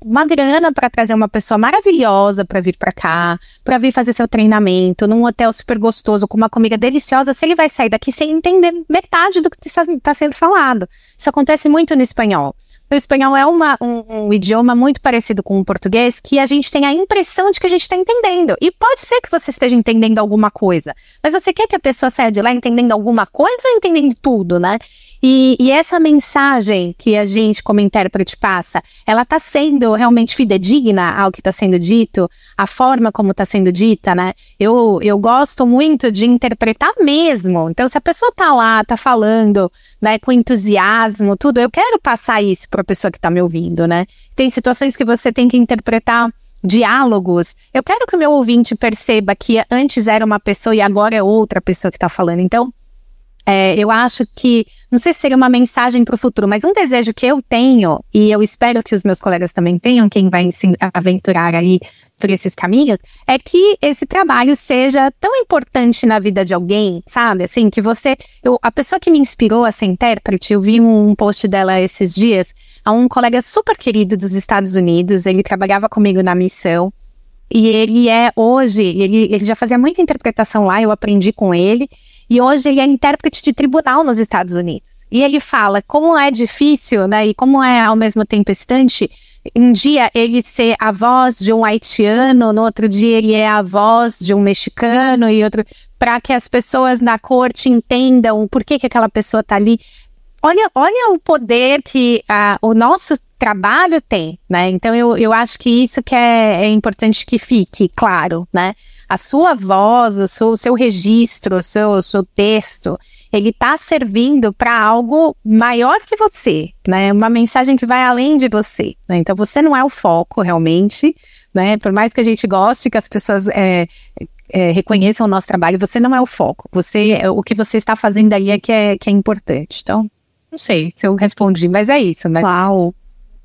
uma grana para trazer uma pessoa maravilhosa para vir para cá, para vir fazer seu treinamento num hotel super gostoso, com uma comida deliciosa, se ele vai sair daqui sem entender metade do que está sendo falado. Isso acontece muito no espanhol. O espanhol é uma, um, um idioma muito parecido com o português, que a gente tem a impressão de que a gente está entendendo. E pode ser que você esteja entendendo alguma coisa, mas você quer que a pessoa saia de lá entendendo alguma coisa ou entendendo tudo, né? E, e essa mensagem que a gente, como intérprete, passa, ela está sendo realmente fidedigna ao que está sendo dito, a forma como está sendo dita, né? Eu, eu gosto muito de interpretar mesmo. Então, se a pessoa está lá, está falando, né, com entusiasmo, tudo, eu quero passar isso para a pessoa que está me ouvindo, né? Tem situações que você tem que interpretar diálogos. Eu quero que o meu ouvinte perceba que antes era uma pessoa e agora é outra pessoa que está falando. Então, É, eu acho que, não sei se seria uma mensagem para o futuro, mas um desejo que eu tenho, e eu espero que os meus colegas também tenham, quem vai se aventurar aí por esses caminhos, é que esse trabalho seja tão importante na vida de alguém, sabe? Assim, que você... Eu, a pessoa que me inspirou a ser intérprete, eu vi um post dela esses dias, a um colega super querido dos Estados Unidos, ele trabalhava comigo na missão, e ele é hoje, ele, ele já fazia muita interpretação lá, eu aprendi com ele, e hoje ele é intérprete de tribunal nos Estados Unidos. E ele fala como é difícil, né, e como é ao mesmo tempo excitante, um dia ele ser a voz de um haitiano, no outro dia ele é a voz de um mexicano, e outro, para que as pessoas na corte entendam por que, que aquela pessoa está ali. Olha, olha o poder que uh, o nosso trabalho tem, né? Então eu, eu acho que isso que é, é importante que fique claro, né? A sua voz, o seu, o seu registro, o seu, o seu texto, ele está servindo para algo maior que você, né? Uma mensagem que vai além de você, né? Então, você não é o foco, realmente, né? Por mais que a gente goste, que as pessoas é, é, reconheçam o nosso trabalho, você não é o foco. Você, o que você está fazendo ali é que é, que é importante. Então, não sei se eu respondi, mas é isso. Mas... Uau!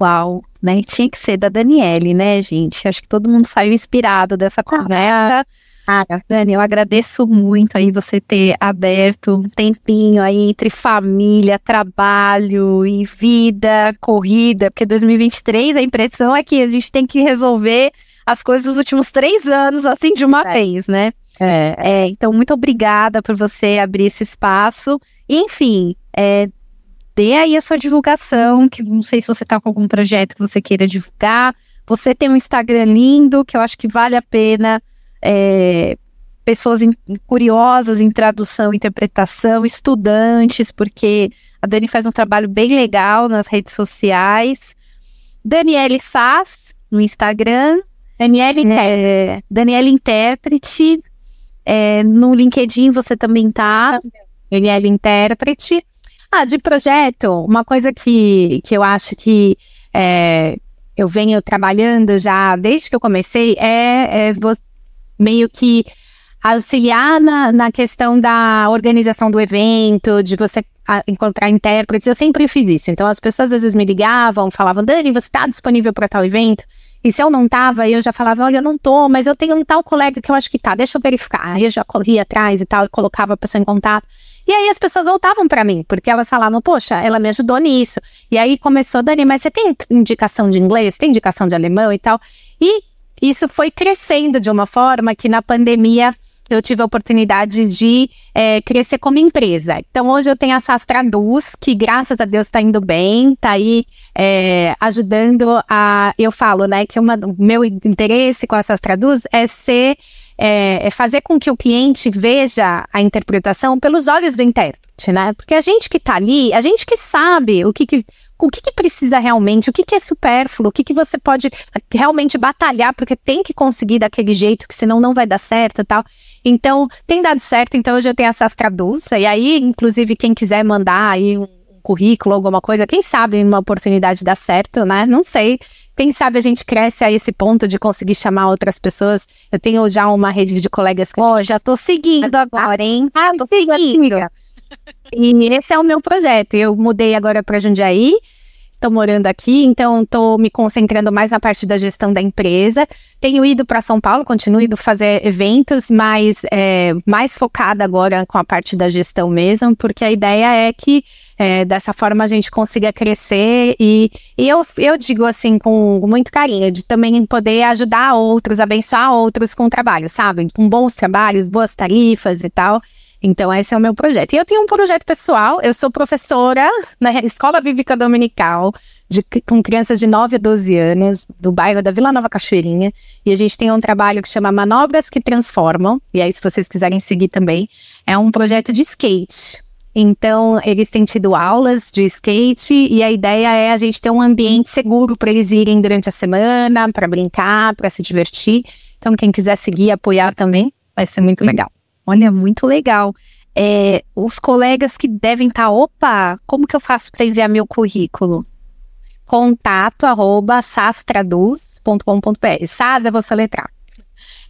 Uau, né? Tinha que ser da Daniele, né, gente? Acho que todo mundo saiu inspirado dessa conversa. Ah, Dani, eu agradeço muito aí você ter aberto um tempinho aí entre família, trabalho e vida, corrida, porque dois mil e vinte e três a impressão é que a gente tem que resolver as coisas dos últimos três anos, assim, de uma é. vez, né? É. É, então, muito obrigada por você abrir esse espaço. E, enfim, é... dê aí a sua divulgação, que não sei se você está com algum projeto que você queira divulgar. Você tem um Instagram lindo, que eu acho que vale a pena. É, pessoas in, curiosas em tradução, interpretação, estudantes, porque a Dani faz um trabalho bem legal nas redes sociais. Daniele Sass, no Instagram. Daniele é, Daniele Interprete. É, no LinkedIn você também está. Daniele Interprete. Ah, de projeto, uma coisa que, que eu acho que é, eu venho trabalhando já desde que eu comecei é, é meio que auxiliar na, na questão da organização do evento, de você encontrar intérpretes. Eu sempre fiz isso, então as pessoas às vezes me ligavam, falavam, Dani, você está disponível para tal evento? E se eu não estava, eu já falava, olha, eu não tô, mas eu tenho um tal colega que eu acho que tá, deixa eu verificar. Aí eu já corria atrás e tal, e colocava a pessoa em contato. E aí as pessoas voltavam para mim, porque elas falavam, poxa, ela me ajudou nisso. E aí começou, Dani, mas você tem indicação de inglês? Tem indicação de alemão e tal? E isso foi crescendo de uma forma que na pandemia eu tive a oportunidade de é, crescer como empresa. Então hoje eu tenho a Sass Traduz, que graças a Deus está indo bem, está aí é, ajudando a... Eu falo, né, que o meu interesse com a Sass Traduz é ser... É fazer com que o cliente veja a interpretação pelos olhos do intérprete, né? Porque a gente que está ali, a gente que sabe o que, que, o que, que precisa realmente, o que, que é supérfluo, o que, que você pode realmente batalhar, porque tem que conseguir daquele jeito, que senão não vai dar certo e tal. Então, tem dado certo, então hoje eu tenho a Sass Traduz, e aí, inclusive, quem quiser mandar aí um currículo, alguma coisa, quem sabe uma oportunidade dá certo, né? Não sei. Quem sabe a gente cresce a esse ponto de conseguir chamar outras pessoas. Eu tenho já uma rede de colegas que... Ó, oh, já tô seguindo agora, hein? Ah, tô seguindo. seguindo. E esse é o meu projeto. Eu mudei agora para Jundiaí, estou morando aqui, então estou me concentrando mais na parte da gestão da empresa. Tenho ido para São Paulo, continuo indo fazer eventos, mas é, mais focada agora com a parte da gestão mesmo, porque a ideia é que é, dessa forma a gente consiga crescer e, e eu, eu digo assim com muito carinho, de também poder ajudar outros, abençoar outros com o trabalho, sabe? Com bons trabalhos, boas tarifas e tal. Então esse é o meu projeto. E eu tenho um projeto pessoal, eu sou professora na Escola Bíblica Dominical de, com crianças de nove a doze anos, do bairro da Vila Nova Cachoeirinha, e a gente tem um trabalho que chama Manobras que Transformam, e aí se vocês quiserem seguir também, é um projeto de skate. Então eles têm tido aulas de skate e a ideia é a gente ter um ambiente seguro para eles irem durante a semana, para brincar, para se divertir. Então quem quiser seguir e apoiar também, vai ser muito legal. Olha, muito legal. É, os colegas que devem estar, tá, opa, como que eu faço para enviar meu currículo? Contato arroba sass traduz ponto com ponto br. Sass, eu vou soletrar.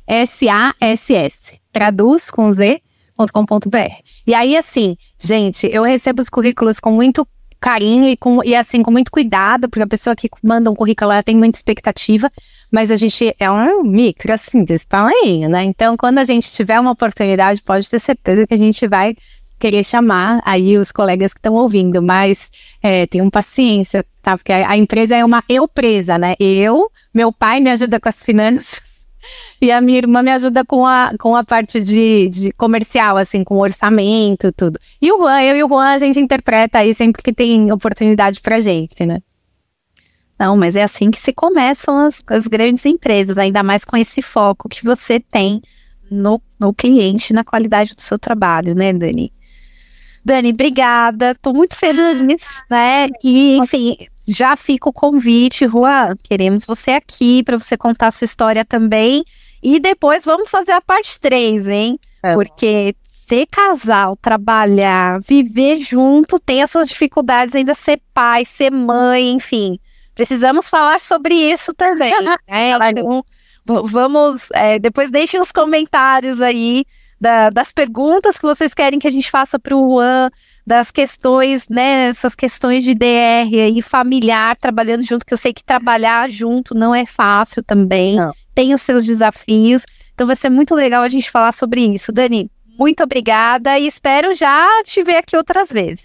S A S S, traduz com Z ponto com ponto br. E aí, assim, gente, eu recebo os currículos com muito carinho e, com, e assim, com muito cuidado, porque a pessoa que manda um currículo, ela tem muita expectativa, mas a gente é um micro, assim, desse tamanho, né? Então, quando a gente tiver uma oportunidade, pode ter certeza que a gente vai querer chamar aí os colegas que estão ouvindo, mas é, tenham paciência, tá? Porque a, a empresa é uma eu-presa, né? Eu, meu pai me ajuda com as finanças e a minha irmã me ajuda com a, com a parte de, de comercial, assim, com orçamento, tudo. E o Juan, eu e o Juan, a gente interpreta aí sempre que tem oportunidade pra gente, né? Não, mas é assim que se começam as, as grandes empresas, ainda mais com esse foco que você tem no, no cliente, na qualidade do seu trabalho, né, Dani? Dani, obrigada, tô muito feliz, né, e enfim, já fica o convite, Juan, queremos você aqui para você contar a sua história também, e depois vamos fazer a parte três, hein, é. Porque ser casal, trabalhar, viver junto, tem as suas dificuldades ainda, ser pai, ser mãe, enfim, precisamos falar sobre isso também, né, então vamos, é, depois deixem os comentários aí, Da, das perguntas que vocês querem que a gente faça para o Juan, das questões, né, essas questões de D R aí, familiar, trabalhando junto, que eu sei que trabalhar junto não é fácil também, não. Tem os seus desafios, então vai ser muito legal a gente falar sobre isso. Dani, muito obrigada e espero já te ver aqui outras vezes.